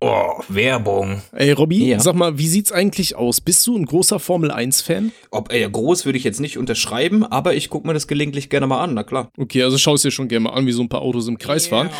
Oh, Werbung. Ey, Robby, ja. Sag mal, wie sieht's eigentlich aus? Bist du ein großer Formel-1-Fan? Groß würde ich jetzt nicht unterschreiben, aber ich guck mir das gelegentlich gerne mal an, na klar. Okay, also schaust dir schon gerne mal an, wie so ein paar Autos im Kreis fahren.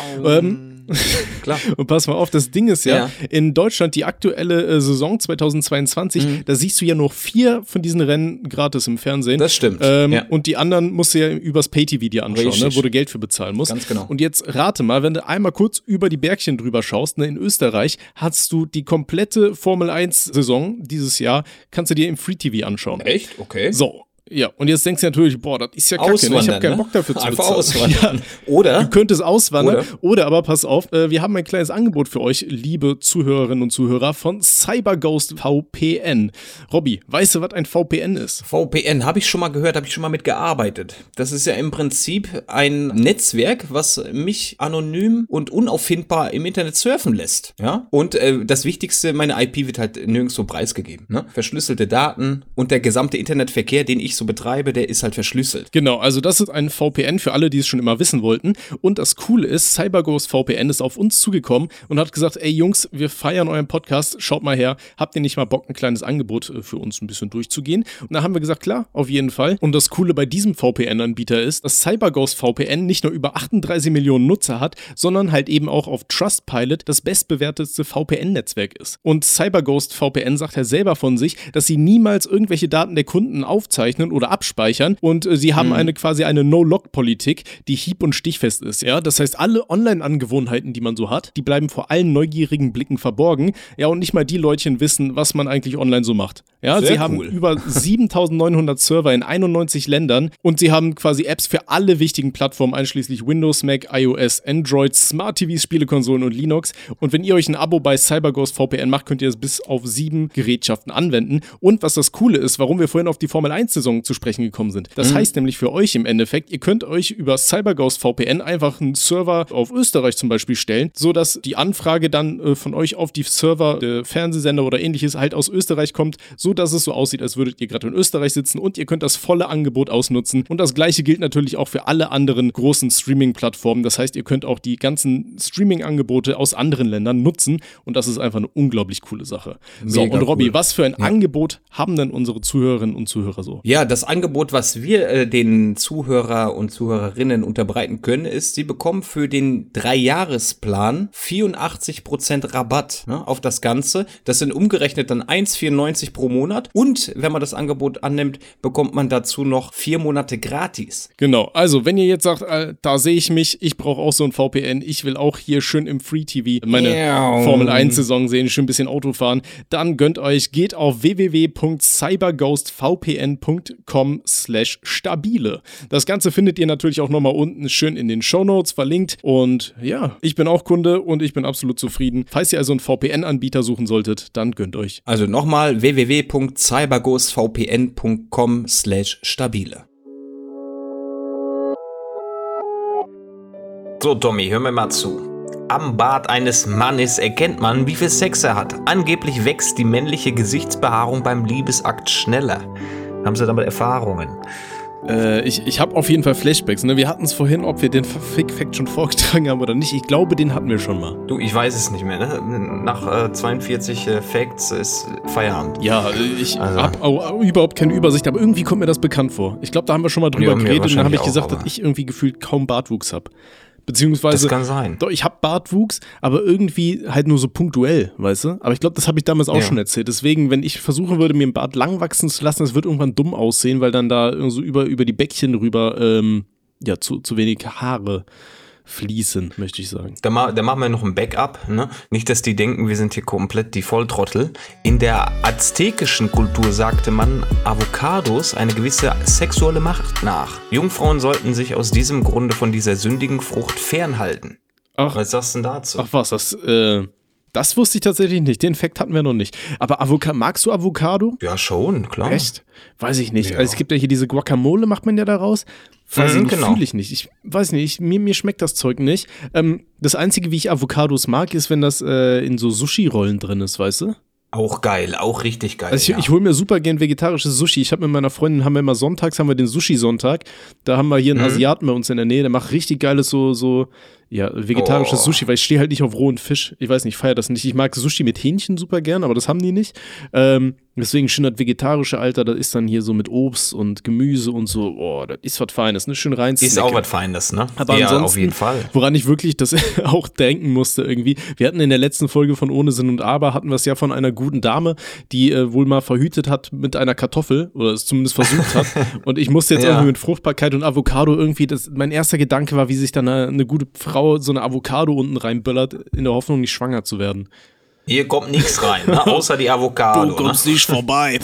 Klar. Und pass mal auf, das Ding ist ja. in Deutschland die aktuelle Saison 2022, da siehst du ja nur 4 von diesen Rennen gratis im Fernsehen. Das stimmt. Und die anderen musst du ja übers Pay-TV dir anschauen, ne, wo du Geld für bezahlen musst. Ganz genau. Und jetzt rate mal, wenn du einmal kurz über die Bergchen drüber schaust, ne, in Österreich hast du die komplette Formel-1-Saison dieses Jahr, kannst du dir im Free-TV anschauen. Echt? Okay. So. Ja, und jetzt denkst du natürlich, boah, das ist ja kacke, ich habe keinen Bock dafür zu bezahlen. Einfach auswandern. Ja. Oder? Du könntest auswandern. Oder, aber pass auf, wir haben ein kleines Angebot für euch, liebe Zuhörerinnen und Zuhörer von CyberGhost VPN. Robby, weißt du, was ein VPN ist? VPN, habe ich schon mal gehört, habe ich schon mal mitgearbeitet. Das ist ja im Prinzip ein Netzwerk, was mich anonym und unauffindbar im Internet surfen lässt. Ja? Und das Wichtigste, meine IP wird halt nirgendwo preisgegeben. Ne? Verschlüsselte Daten und der gesamte Internetverkehr, den ich so betreibe, der ist halt verschlüsselt. Genau, also das ist ein VPN für alle, die es schon immer wissen wollten. Und das Coole ist, CyberGhost VPN ist auf uns zugekommen und hat gesagt, ey Jungs, wir feiern euren Podcast, schaut mal her, habt ihr nicht mal Bock, ein kleines Angebot für uns ein bisschen durchzugehen? Und da haben wir gesagt, klar, auf jeden Fall. Und das Coole bei diesem VPN-Anbieter ist, dass CyberGhost VPN nicht nur über 38 Millionen Nutzer hat, sondern halt eben auch auf Trustpilot das bestbewertetste VPN-Netzwerk ist. Und CyberGhost VPN sagt ja selber von sich, dass sie niemals irgendwelche Daten der Kunden aufzeichnen oder abspeichern und sie haben eine No-Log-Politik, die hieb- und stichfest ist, ja. Das heißt, alle Online-Angewohnheiten, die man so hat, die bleiben vor allen neugierigen Blicken verborgen, ja, und nicht mal die Leutchen wissen, was man eigentlich online so macht. Ja, sehr sie cool. haben über 7.900 Server in 91 Ländern und sie haben quasi Apps für alle wichtigen Plattformen, einschließlich Windows, Mac, iOS, Android, Smart TVs, Spielekonsolen und Linux. Und wenn ihr euch ein Abo bei CyberGhost VPN macht, könnt ihr es bis auf 7 Gerätschaften anwenden. Und was das Coole ist, warum wir vorhin auf die Formel-1-Saison zu sprechen gekommen sind. Das heißt nämlich für euch im Endeffekt, ihr könnt euch über CyberGhost VPN einfach einen Server auf Österreich zum Beispiel stellen, sodass die Anfrage dann von euch auf die Server, der Fernsehsender oder ähnliches halt aus Österreich kommt, so dass es so aussieht, als würdet ihr gerade in Österreich sitzen und ihr könnt das volle Angebot ausnutzen. Und das Gleiche gilt natürlich auch für alle anderen großen Streaming-Plattformen. Das heißt, ihr könnt auch die ganzen Streaming-Angebote aus anderen Ländern nutzen und das ist einfach eine unglaublich coole Sache. Mega so, und Robby, was für ein Angebot haben denn unsere Zuhörerinnen und Zuhörer so? Ja, das Angebot, was wir den Zuhörer und Zuhörerinnen unterbreiten können, ist, sie bekommen für den 3-Jahresplan 84% Rabatt, ne, auf das Ganze. Das sind umgerechnet dann 1,94 pro Monat. Und wenn man das Angebot annimmt, bekommt man dazu noch 4 Monate gratis. Genau, also wenn ihr jetzt sagt, da sehe ich mich, ich brauche auch so ein VPN, ich will auch hier schön im Free-TV meine Formel-1-Saison sehen, schön ein bisschen Auto fahren, dann gönnt euch, geht auf www.cyberghostvpn.com/stabile. Das Ganze findet ihr natürlich auch nochmal unten schön in den Shownotes verlinkt. Und ja, ich bin auch Kunde und ich bin absolut zufrieden. Falls ihr also einen VPN-Anbieter suchen solltet, dann gönnt euch. Also nochmal www.cyberghostvpn.com/stabile. So, Tommy, hör mir mal zu. Am Bart eines Mannes erkennt man, wie viel Sex er hat. Angeblich wächst die männliche Gesichtsbehaarung beim Liebesakt schneller. Haben Sie damit Erfahrungen? Ich habe auf jeden Fall Flashbacks. Ne? Wir hatten es vorhin, ob wir den Fick-Fact schon vorgetragen haben oder nicht. Ich glaube, den hatten wir schon mal. Du, ich weiß es nicht mehr. Ne? Nach 42 Facts ist Feierabend. Ja, ich habe überhaupt keine Übersicht, aber irgendwie kommt mir das bekannt vor. Ich glaube, da haben wir schon mal drüber geredet und da habe ich gesagt, dass ich irgendwie gefühlt kaum Bartwuchs habe. Beziehungsweise, das kann sein. Doch, ich habe Bartwuchs, aber irgendwie halt nur so punktuell, weißt du? Aber ich glaube, das habe ich damals auch schon erzählt. Deswegen, wenn ich versuchen würde, mir einen Bart lang wachsen zu lassen, das wird irgendwann dumm aussehen, weil dann da so über die Bäckchen rüber zu wenig Haare fließen, möchte ich sagen. Da machen wir noch ein Backup, ne? Nicht, dass die denken, wir sind hier komplett die Volltrottel. In der aztekischen Kultur sagte man Avocados eine gewisse sexuelle Macht nach. Jungfrauen sollten sich aus diesem Grunde von dieser sündigen Frucht fernhalten. Ach, was sagst du denn dazu? Ach was, das wusste ich tatsächlich nicht. Den Fakt hatten wir noch nicht. Aber magst du Avocado? Ja, schon, klar. Echt? Weiß ich nicht. Ja. Also es gibt ja hier diese Guacamole, macht man ja daraus. Weiß ich nicht, genau. Fühle ich nicht. Ich weiß nicht, mir schmeckt das Zeug nicht. Das Einzige, wie ich Avocados mag, ist, wenn das in so Sushi-Rollen drin ist, weißt du? Auch geil, auch richtig geil. Also ich hole mir super gern vegetarisches Sushi. Ich habe mit meiner Freundin, haben wir den Sushi-Sonntag. Da haben wir hier einen Asiaten bei uns in der Nähe, der macht richtig geiles so Ja, vegetarisches Sushi, weil ich stehe halt nicht auf rohen Fisch. Ich weiß nicht, ich feiere das nicht. Ich mag Sushi mit Hähnchen super gern, aber das haben die nicht. Deswegen schön das vegetarische Alter, das ist dann hier so mit Obst und Gemüse und so. Oh, das ist was Feines, ne? Schön rein. Ist auch was Feines, ne? Aber ja, ansonsten, auf jeden Fall. Woran ich wirklich das auch denken musste irgendwie. Wir hatten in der letzten Folge von Ohne Sinn und Aber, hatten wir es ja von einer guten Dame, die wohl mal verhütet hat mit einer Kartoffel oder es zumindest versucht hat. Und ich musste jetzt irgendwie mit Fruchtbarkeit und Avocado irgendwie, mein erster Gedanke war, wie sich dann eine gute Frau so eine Avocado unten reinböllert, in der Hoffnung, nicht schwanger zu werden. Hier kommt nichts rein, ne? Außer die Avocado. Du kommst nicht vorbei.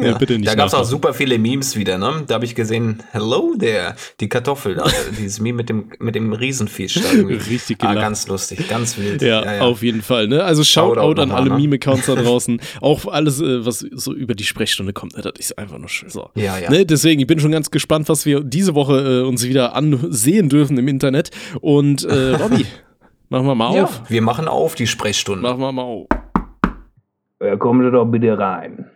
Ja, bitte nicht. Da gab es auch super viele Memes wieder, ne? Da habe ich gesehen, hello there, die Kartoffel, also dieses Meme mit dem Riesenfisch. Richtig gelacht. Ganz lustig, ganz wild. Ja, auf jeden Fall, ne? Also Shoutout an alle Meme-Accounts da draußen. Auch alles, was so über die Sprechstunde kommt, ne? Das ist einfach nur schön. So. Ja. Ne? Deswegen, ich bin schon ganz gespannt, was wir diese Woche uns wieder ansehen dürfen im Internet. Und Robby, machen wir mal auf. Wir machen auf die Sprechstunde. Machen wir mal auf. Ja, kommen Sie doch bitte rein.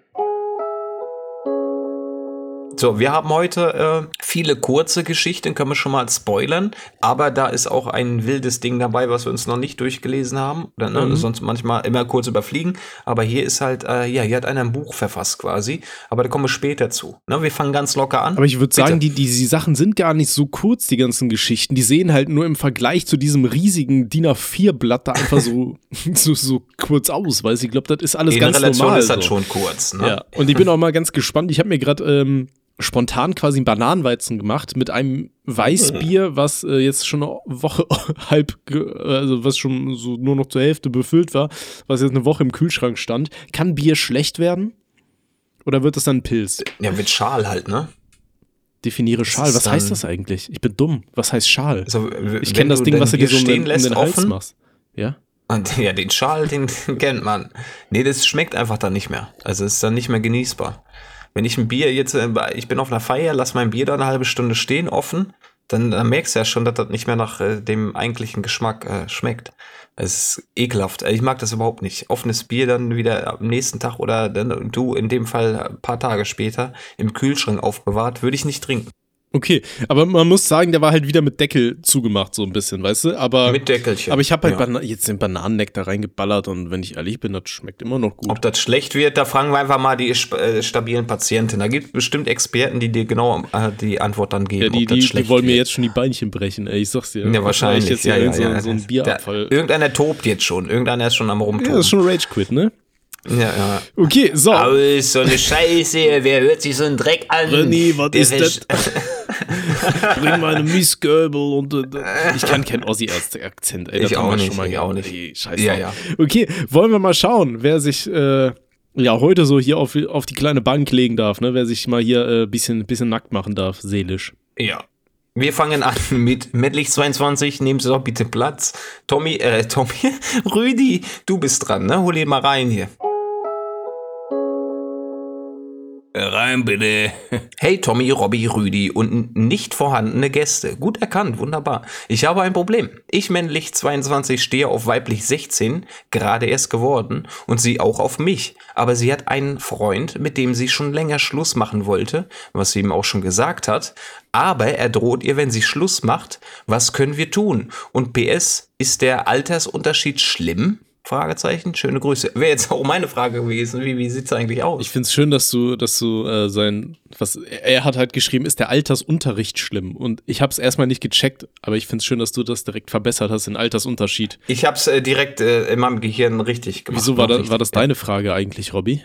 So, wir haben heute viele kurze Geschichten, können wir schon mal spoilern, aber da ist auch ein wildes Ding dabei, was wir uns noch nicht durchgelesen haben, oder, ne? Sonst manchmal immer kurz überfliegen, aber hier ist halt, hier hat einer ein Buch verfasst quasi, aber da kommen wir später zu. Ne? Wir fangen ganz locker an. Aber ich würde sagen, die Sachen sind gar nicht so kurz, die ganzen Geschichten, die sehen halt nur im Vergleich zu diesem riesigen DIN A4-Blatt da einfach so kurz aus, weil ich glaube, das ist alles ganz normal. In Relation ist das schon kurz. Ne? Ja. Und ich bin auch mal ganz gespannt, ich habe mir gerade spontan quasi einen Bananenweizen gemacht mit einem Weißbier, was jetzt schon eine Woche was schon so nur noch zur Hälfte befüllt war, was jetzt eine Woche im Kühlschrank stand. Kann Bier schlecht werden? Oder wird das dann ein Pilz? Ja, mit Schal halt, ne? Definiere Schal. Was heißt das eigentlich? Ich bin dumm. Was heißt Schal? Also, ich kenne das Ding, was du dir so in den Hals machst. Ja? Und, ja, den Schal, den kennt man. Nee, das schmeckt einfach dann nicht mehr. Also es ist dann nicht mehr genießbar. Wenn ich ein Bier jetzt, ich bin auf einer Feier, lass mein Bier da eine halbe Stunde stehen, offen, dann merkst du ja schon, dass das nicht mehr nach dem eigentlichen Geschmack schmeckt. Es ist ekelhaft. Ich mag das überhaupt nicht. Offenes Bier dann wieder am nächsten Tag oder dann du in dem Fall ein paar Tage später im Kühlschrank aufbewahrt, würde ich nicht trinken. Okay, aber man muss sagen, der war halt wieder mit Deckel zugemacht, so ein bisschen, weißt du? Aber mit Deckelchen. Aber ich habe halt jetzt den Bananennektar reingeballert und wenn ich ehrlich bin, das schmeckt immer noch gut. Ob das schlecht wird, da fragen wir einfach mal die stabilen Patienten. Da gibt es bestimmt Experten, die dir genau die Antwort dann geben, ja, ob das schlecht wird. Die wollen mir jetzt schon die Beinchen brechen, ey, ich sag's dir. Ja, wahrscheinlich. Jetzt so ein Bierabfall. Irgendeiner tobt jetzt schon, irgendeiner ist schon am Rumtoben. Ja, das ist schon Rage Quit, ne? Ja. Okay, so. Aus, so eine Scheiße, wer hört sich so einen Dreck an? René, was ist das? Bring meine Mieskölbel und ich kann keinen Ossi-Akzent, ey. Ich auch nicht, Ey, scheiße. Ja. Okay, wollen wir mal schauen, wer sich heute so hier auf die kleine Bank legen darf, ne? Wer sich mal hier ein bisschen nackt machen darf, seelisch. Ja. Wir fangen an mit Medlich 22, nehmen Sie doch bitte Platz. Tommy, Rüdi, du bist dran, ne? Hol ihn mal rein hier. Rein bitte. Hey Tommy, Robby, Rüdi und nicht vorhandene Gäste. Gut erkannt, wunderbar. Ich habe ein Problem. Ich männlich 22 stehe auf weiblich 16, gerade erst geworden und sie auch auf mich. Aber sie hat einen Freund, mit dem sie schon länger Schluss machen wollte, was sie ihm auch schon gesagt hat. Aber er droht ihr, wenn sie Schluss macht. Was können wir tun? Und PS, ist der Altersunterschied schlimm? Fragezeichen, schöne Grüße. Wäre jetzt auch meine Frage gewesen, wie sieht es eigentlich aus? Ich finde es schön, dass du er hat halt geschrieben, ist der Altersunterricht schlimm? Und ich habe es erstmal nicht gecheckt, aber ich finde es schön, dass du das direkt verbessert hast, den Altersunterschied. Ich habe es direkt in meinem Gehirn richtig gemacht. Wieso war das deine Frage eigentlich, Robby?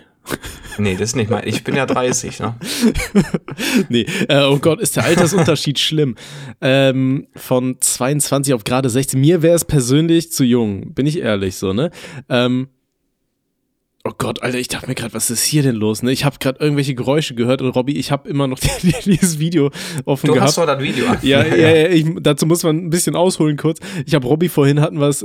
Nee, das ist nicht mein. Ich bin ja 30, ne? Nee, oh Gott, ist der Altersunterschied schlimm. Von 22 auf gerade 16. Mir wäre es persönlich zu jung, bin ich ehrlich so, ne? Oh Gott, Alter, ich dachte mir gerade, was ist hier denn los, ne? Ich habe gerade irgendwelche Geräusche gehört und Robby, ich habe immer noch dieses Video offen gehabt. Du hast doch das Video. Ja, dazu muss man ein bisschen ausholen kurz. Ich habe Robby vorhin hatten was,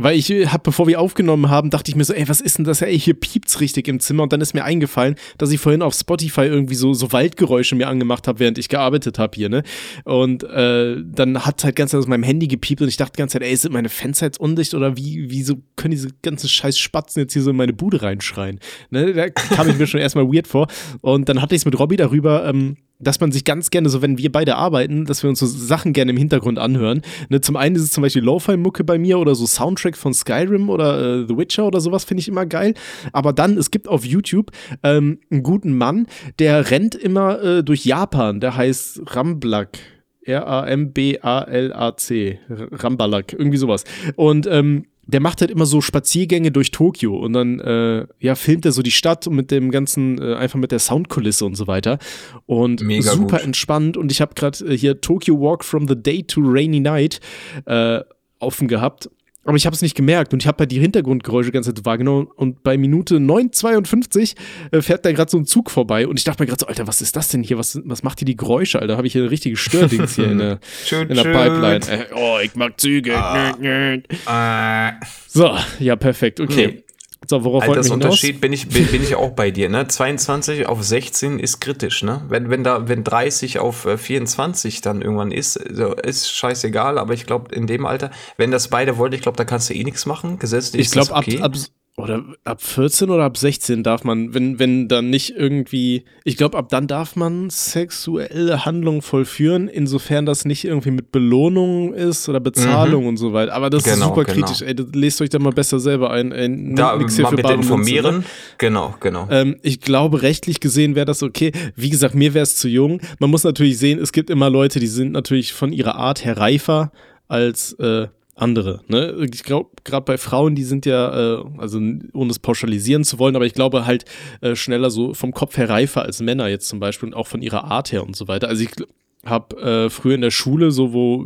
weil ich habe, bevor wir aufgenommen haben, dachte ich mir so, ey, was ist denn das? Ey, hier piept's richtig im Zimmer. Und dann ist mir eingefallen, dass ich vorhin auf Spotify irgendwie so Waldgeräusche mir angemacht habe, während ich gearbeitet habe hier, ne? Und dann hat's halt ganz aus meinem Handy gepiept und ich dachte die ganze Zeit, ey, sind meine Fenster jetzt undicht oder wieso können diese ganzen scheiß Spatzen jetzt hier so in meine Bude reinschreien? Ne? Da kam ich mir schon erstmal weird vor. Und dann hatte ich es mit Robby darüber, dass man sich ganz gerne, so wenn wir beide arbeiten, dass wir uns so Sachen gerne im Hintergrund anhören. Ne, zum einen ist es zum Beispiel Lo-Fi-Mucke bei mir oder so Soundtrack von Skyrim oder The Witcher oder sowas, finde ich immer geil. Aber dann, es gibt auf YouTube einen guten Mann, der rennt immer durch Japan, der heißt Ramblac. R-A-M-B-A-L-A-C. Ramblac, irgendwie sowas. Und der macht halt immer so Spaziergänge durch Tokio und dann filmt er so die Stadt und mit dem ganzen, einfach mit der Soundkulisse und so weiter. Und mega super gut. Entspannt. Und ich habe gerade hier Tokyo Walk from the Day to Rainy Night offen gehabt. Aber ich habe es nicht gemerkt und ich habe halt die Hintergrundgeräusche die ganze Zeit wahrgenommen und bei Minute 9,52 fährt da gerade so ein Zug vorbei und ich dachte mir gerade so, Alter, was ist das denn hier? Was macht hier die Geräusche, Alter? Habe ich hier ein richtiges Stördings hier in der Pipeline. Ich mag Züge. So, ja, perfekt, okay. So, worauf wollte ich hinaus? Altersunterschied bin ich auch bei dir, ne? 22 auf 16 ist kritisch, ne? Wenn 30 auf 24 dann irgendwann ist scheißegal, aber ich glaube, in dem Alter, wenn das beide wollen, ich glaube, da kannst du eh nichts machen, gesetzlich ist das okay. Ab 14 oder ab 16 darf man, wenn dann nicht irgendwie, ich glaube, ab dann darf man sexuelle Handlungen vollführen, insofern das nicht irgendwie mit Belohnung ist oder Bezahlung und so weiter. Aber das ist super kritisch. Ey, lest euch da mal besser selber ein. Da nix hier mal für bitte informieren. Münzen, ne? Genau. Ich glaube, rechtlich gesehen wäre das okay. Wie gesagt, mir wäre es zu jung. Man muss natürlich sehen, es gibt immer Leute, die sind natürlich von ihrer Art her reifer als andere, ne? Ich glaube, gerade bei Frauen, die sind ja, also ohne es pauschalisieren zu wollen, aber ich glaube halt schneller so vom Kopf her reifer als Männer jetzt zum Beispiel und auch von ihrer Art her und so weiter. Also ich habe früher in der Schule so, wo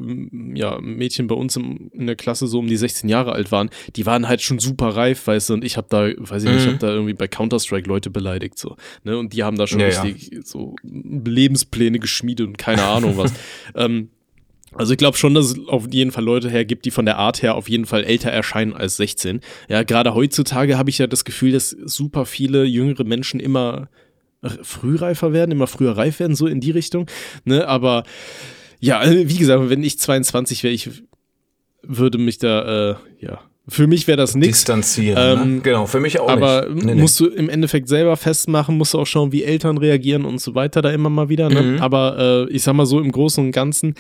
ja Mädchen bei uns in der Klasse so um die 16 Jahre alt waren, die waren halt schon super reif, weißt du, und ich habe da, irgendwie bei Counter-Strike Leute beleidigt, so, ne? Und die haben da schon richtig so Lebenspläne geschmiedet und keine Ahnung was. Also ich glaube schon, dass es auf jeden Fall Leute hergibt, die von der Art her auf jeden Fall älter erscheinen als 16. Ja, gerade heutzutage habe ich ja das Gefühl, dass super viele jüngere Menschen immer frühreifer werden, immer früher reif werden, so in die Richtung. Ne? Aber ja, wie gesagt, wenn ich 22 wäre, ich würde mich da, für mich wäre das nichts. Distanzieren, ne? Genau, für mich auch aber nicht. Aber musst du im Endeffekt selber festmachen, musst du auch schauen, wie Eltern reagieren und so weiter da immer mal wieder. Ne? Aber ich sag mal so, im Großen und Ganzen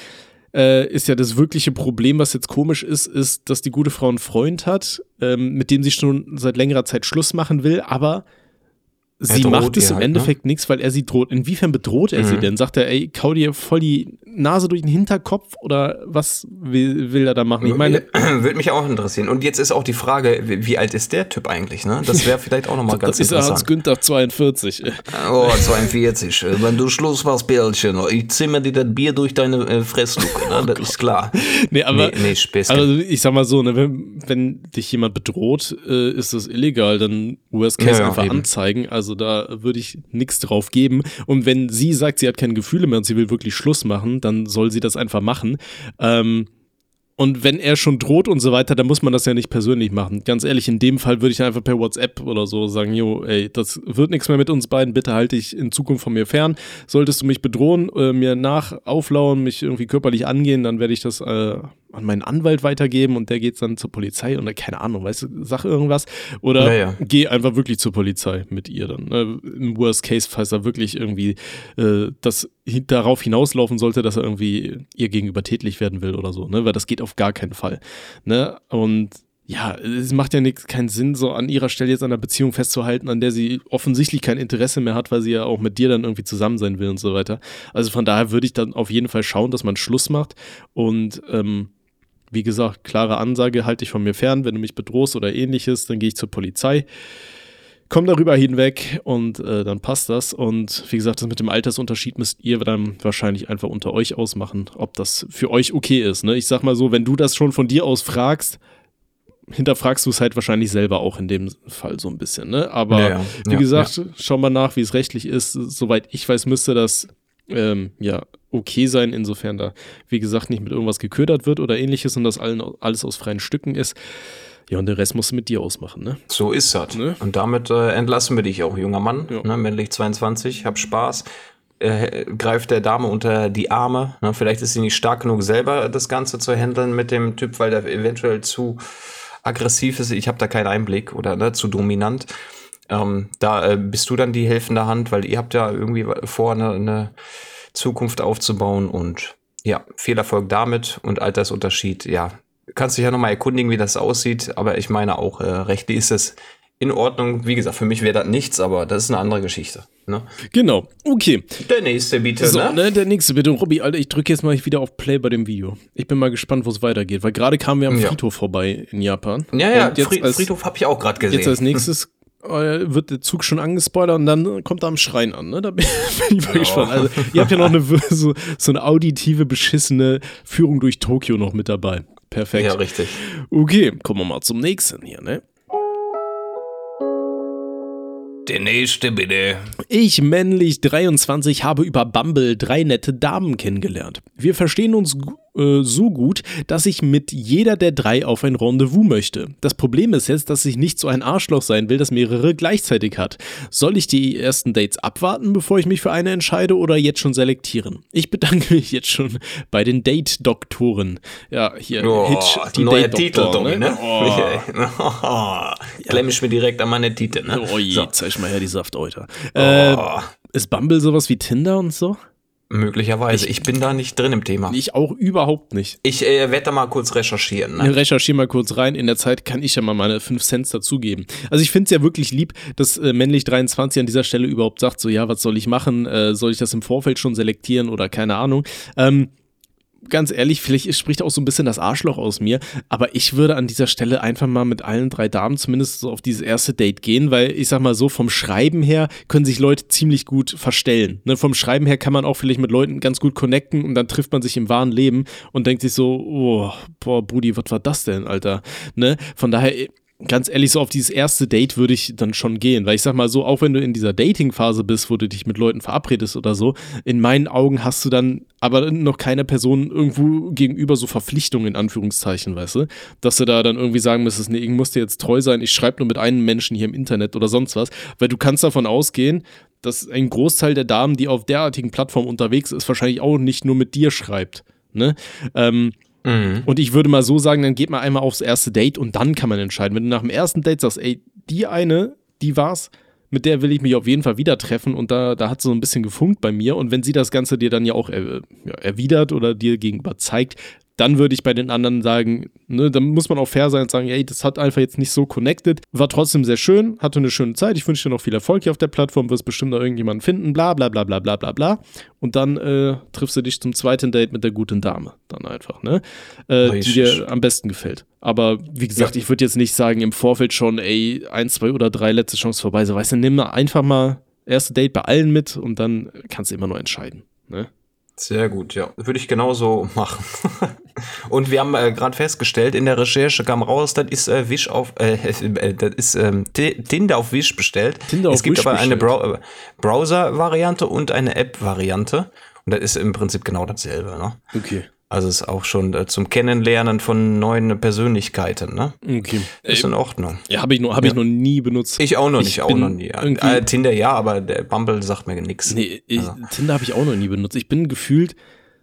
ist ja das wirkliche Problem, was jetzt komisch ist, dass die gute Frau einen Freund hat, mit dem sie schon seit längerer Zeit Schluss machen will, aber sie macht es im Endeffekt nichts, weil er sie droht. Inwiefern bedroht er sie denn? Sagt er, ey, kau dir voll die Nase durch den Hinterkopf oder was will er da machen? Ich meine, würde mich auch interessieren. Und jetzt ist auch die Frage, wie alt ist der Typ eigentlich? Ne? Das wäre vielleicht auch nochmal ganz interessant. Das ist Hans Günther, 42. 42. Wenn du Schluss machst, Bärlchen, ich zimmer dir das Bier durch deine Fressluke. Ne? Das ist klar. Nee, Späßchen. Also ich sag mal so, ne, wenn dich jemand bedroht, ist das illegal. Dann Worst Case einfach anzeigen. Also da würde ich nichts drauf geben. Und wenn sie sagt, sie hat keine Gefühle mehr und sie will wirklich Schluss machen, dann soll sie das einfach machen. Und wenn er schon droht und so weiter, dann muss man das ja nicht persönlich machen. Ganz ehrlich, in dem Fall würde ich einfach per WhatsApp oder so sagen, jo, ey, das wird nichts mehr mit uns beiden, bitte halte dich in Zukunft von mir fern. Solltest du mich bedrohen, mir auflauern, mich irgendwie körperlich angehen, dann werde ich das an meinen Anwalt weitergeben und der geht dann zur Polizei und keine Ahnung, weißt du, sag irgendwas. Oder geh einfach wirklich zur Polizei mit ihr dann. Ne? Im Worst Case, falls da wirklich irgendwie das darauf hinauslaufen sollte, dass er irgendwie ihr gegenüber tätlich werden will oder so, ne? Weil das geht auf gar keinen Fall. Ne? Und ja, es macht ja keinen Sinn, so an ihrer Stelle jetzt an einer Beziehung festzuhalten, an der sie offensichtlich kein Interesse mehr hat, weil sie ja auch mit dir dann irgendwie zusammen sein will und so weiter. Also von daher würde ich dann auf jeden Fall schauen, dass man Schluss macht und wie gesagt, klare Ansage, halte dich von mir fern, wenn du mich bedrohst oder ähnliches, dann gehe ich zur Polizei, komm darüber hinweg und dann passt das. Und wie gesagt, das mit dem Altersunterschied müsst ihr dann wahrscheinlich einfach unter euch ausmachen, ob das für euch okay ist. Ne? Ich sag mal so, wenn du das schon von dir aus fragst, hinterfragst du es halt wahrscheinlich selber auch in dem Fall so ein bisschen. Ne? Aber wie gesagt, schau mal nach, wie es rechtlich ist. Soweit ich weiß, müsste das okay sein, insofern da, wie gesagt, nicht mit irgendwas geködert wird oder ähnliches und das alles aus freien Stücken ist. Ja, und den Rest musst du mit dir ausmachen, ne? So ist das. Ne? Und damit entlassen wir dich auch, junger Mann, ne? Männlich 22, hab Spaß. Greift der Dame unter die Arme. Ne? Vielleicht ist sie nicht stark genug, selber das Ganze zu handeln mit dem Typ, weil der eventuell zu aggressiv ist. Ich habe da keinen Einblick oder zu dominant. Da bist du dann die helfende Hand, weil ihr habt ja irgendwie vor, eine Zukunft aufzubauen. Und ja, viel Erfolg damit. Und Altersunterschied, ja, kannst dich ja nochmal erkundigen, wie das aussieht. Aber ich meine auch, rechtlich ist es in Ordnung. Wie gesagt, für mich wäre das nichts, aber das ist eine andere Geschichte. Ne? Genau, okay. Der nächste bitte, so, ne? Der nächste bitte. Robby, Alter, ich drücke jetzt mal wieder auf Play bei dem Video. Ich bin mal gespannt, wo es weitergeht, weil gerade kamen wir am Friedhof vorbei in Japan. Ja, Friedhof habe ich auch gerade gesehen. Jetzt als nächstes wird der Zug schon angespoilert und dann kommt er am Schrein an, ne? Da bin ich mal gespannt. Also, ihr habt ja noch so eine auditive, beschissene Führung durch Tokio noch mit dabei. Perfekt. Ja, richtig. Okay, kommen wir mal zum nächsten hier, ne? Der nächste bitte. Ich, männlich 23, habe über Bumble 3 nette Damen kennengelernt. Wir verstehen uns so gut, dass ich mit jeder der 3 auf ein Rendezvous möchte. Das Problem ist jetzt, dass ich nicht so ein Arschloch sein will, das mehrere gleichzeitig hat. Soll ich die ersten Dates abwarten, bevor ich mich für eine entscheide oder jetzt schon selektieren? Ich bedanke mich jetzt schon bei den Date-Doktoren. Ja, hier, Hitch, die neuer Titel, Domi, ne? Klemm ich mir direkt an meine Titel, ne? Oh je, so. Zeig mal her die Saftäuter. Ist Bumble sowas wie Tinder und so? Möglicherweise. Ich bin da nicht drin im Thema. Ich auch überhaupt nicht. Ich werde da mal kurz recherchieren. Ne? Recherchiere mal kurz rein. In der Zeit kann ich ja mal meine 5 Cent dazugeben. Also ich finde es ja wirklich lieb, dass männlich 23 an dieser Stelle überhaupt sagt, so ja, was soll ich machen? Soll ich das im Vorfeld schon selektieren oder keine Ahnung? Ganz ehrlich, vielleicht spricht auch so ein bisschen das Arschloch aus mir, aber ich würde an dieser Stelle einfach mal mit allen 3 Damen zumindest so auf dieses erste Date gehen, weil ich sag mal so, vom Schreiben her können sich Leute ziemlich gut verstellen. Ne? Vom Schreiben her kann man auch vielleicht mit Leuten ganz gut connecten und dann trifft man sich im wahren Leben und denkt sich so, oh, boah, Brudi, was war das denn, Alter? Ne? Von daher, ganz ehrlich, so auf dieses erste Date würde ich dann schon gehen, weil ich sag mal so, auch wenn du in dieser Dating-Phase bist, wo du dich mit Leuten verabredest oder so, in meinen Augen hast du dann aber noch keiner Person irgendwo gegenüber so Verpflichtungen in Anführungszeichen, weißt du, dass du da dann irgendwie sagen müsstest, nee, ich muss dir jetzt treu sein, ich schreibe nur mit einem Menschen hier im Internet oder sonst was, weil du kannst davon ausgehen, dass ein Großteil der Damen, die auf derartigen Plattformen unterwegs ist, wahrscheinlich auch nicht nur mit dir schreibt, ne, Und ich würde mal so sagen, dann geht man einmal aufs erste Date und dann kann man entscheiden. Wenn du nach dem ersten Date sagst, ey, die eine, die war's, mit der will ich mich auf jeden Fall wieder treffen und da hat sie so ein bisschen gefunkt bei mir und wenn sie das Ganze dir dann ja auch erwidert oder dir gegenüber zeigt, dann würde ich bei den anderen sagen, ne, dann muss man auch fair sein und sagen, ey, das hat einfach jetzt nicht so connected, war trotzdem sehr schön, hatte eine schöne Zeit, ich wünsche dir noch viel Erfolg hier auf der Plattform, wirst bestimmt noch irgendjemanden finden, bla bla bla bla bla bla bla. Und dann triffst du dich zum zweiten Date mit der guten Dame, dann einfach, ne? Die dir am besten gefällt. Aber wie gesagt, ich würde jetzt nicht sagen, im Vorfeld schon, ey, 1, 2 oder 3 letzte Chance vorbei, so weißt du, nimm einfach mal erste Date bei allen mit und dann kannst du immer nur entscheiden, ne? Sehr gut, ja. Würde ich genauso machen. Und wir haben gerade festgestellt, in der Recherche kam raus, das ist Tinder auf Wish bestellt. Es gibt aber eine Browser-Variante und eine App-Variante. Und das ist im Prinzip genau dasselbe, ne? Okay. Also ist auch schon zum Kennenlernen von neuen Persönlichkeiten, ne? Okay. Ist in Ordnung. Ja, habe ich noch nie benutzt. Ich auch noch nicht, Tinder ja, aber der Bumble sagt mir nichts. Nee, Tinder habe ich auch noch nie benutzt. Ich bin gefühlt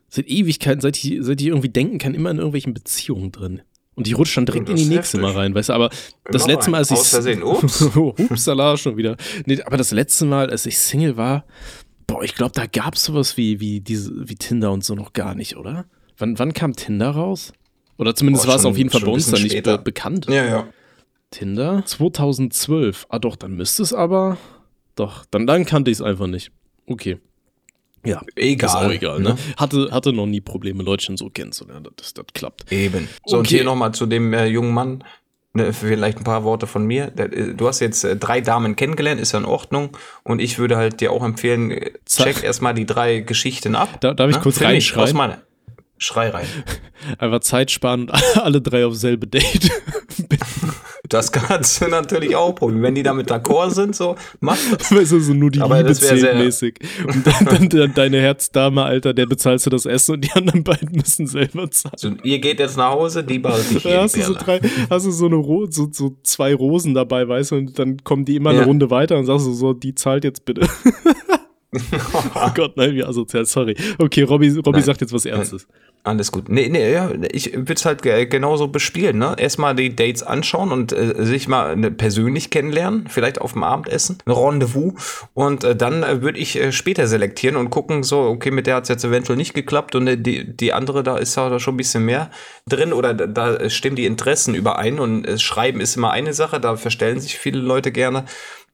seit Ewigkeiten, seit ich irgendwie denken kann, immer in irgendwelchen Beziehungen drin. Und ich rutsche dann direkt in die nächste mal rein, weißt du, aber das letzte Mal, als ich... Aus Versehen, Upsala, schon wieder. Nee, aber das letzte Mal, als ich Single war, boah, ich glaube, da gab es sowas wie Tinder und so noch gar nicht, oder? Wann kam Tinder raus? Oder zumindest war es auf jeden Fall bei uns dann nicht bekannt. Ja. Tinder? 2012. Ah doch, dann müsste es aber... Doch, dann kannte ich es einfach nicht. Okay. Ja, egal. Ist auch egal, ne? Hatte noch nie Probleme, Leute so kennenzulernen. Das klappt. Eben. So, okay. Und hier nochmal zu dem jungen Mann. Vielleicht ein paar Worte von mir. Du hast jetzt 3 Damen kennengelernt, ist ja in Ordnung. Und ich würde halt dir auch empfehlen, check erstmal die 3 Geschichten ab. Darf ich kurz reinschreiben? Schrei rein. Einfach Zeit sparen und alle 3 auf selbe Date. Das kannst du natürlich auch probieren. Wenn die damit d'accord sind, so, mach das. Weißt du, so nur die Liebe zählt-mäßig. Und dann deine Herzdame, Alter, der bezahlst du das Essen und die anderen beiden müssen selber zahlen. So, ihr geht jetzt nach Hause, die behalten dich. Hast du so 2 Rosen dabei, weißt du, und dann kommen die immer eine Runde weiter und sagst du so, die zahlt jetzt bitte. Oh Gott, nein, wie asozial, sorry. Okay, Robby sagt jetzt was Ernstes. Alles gut. Nee, ja, ich würde es halt genauso bespielen, ne? Erstmal die Dates anschauen und sich mal persönlich kennenlernen, vielleicht auf dem Abendessen, ein Rendezvous. Und dann würde ich später selektieren und gucken, so, okay, mit der hat es jetzt eventuell nicht geklappt und die andere, da ist ja schon ein bisschen mehr drin oder da stimmen die Interessen überein und Schreiben ist immer eine Sache, da verstellen sich viele Leute gerne.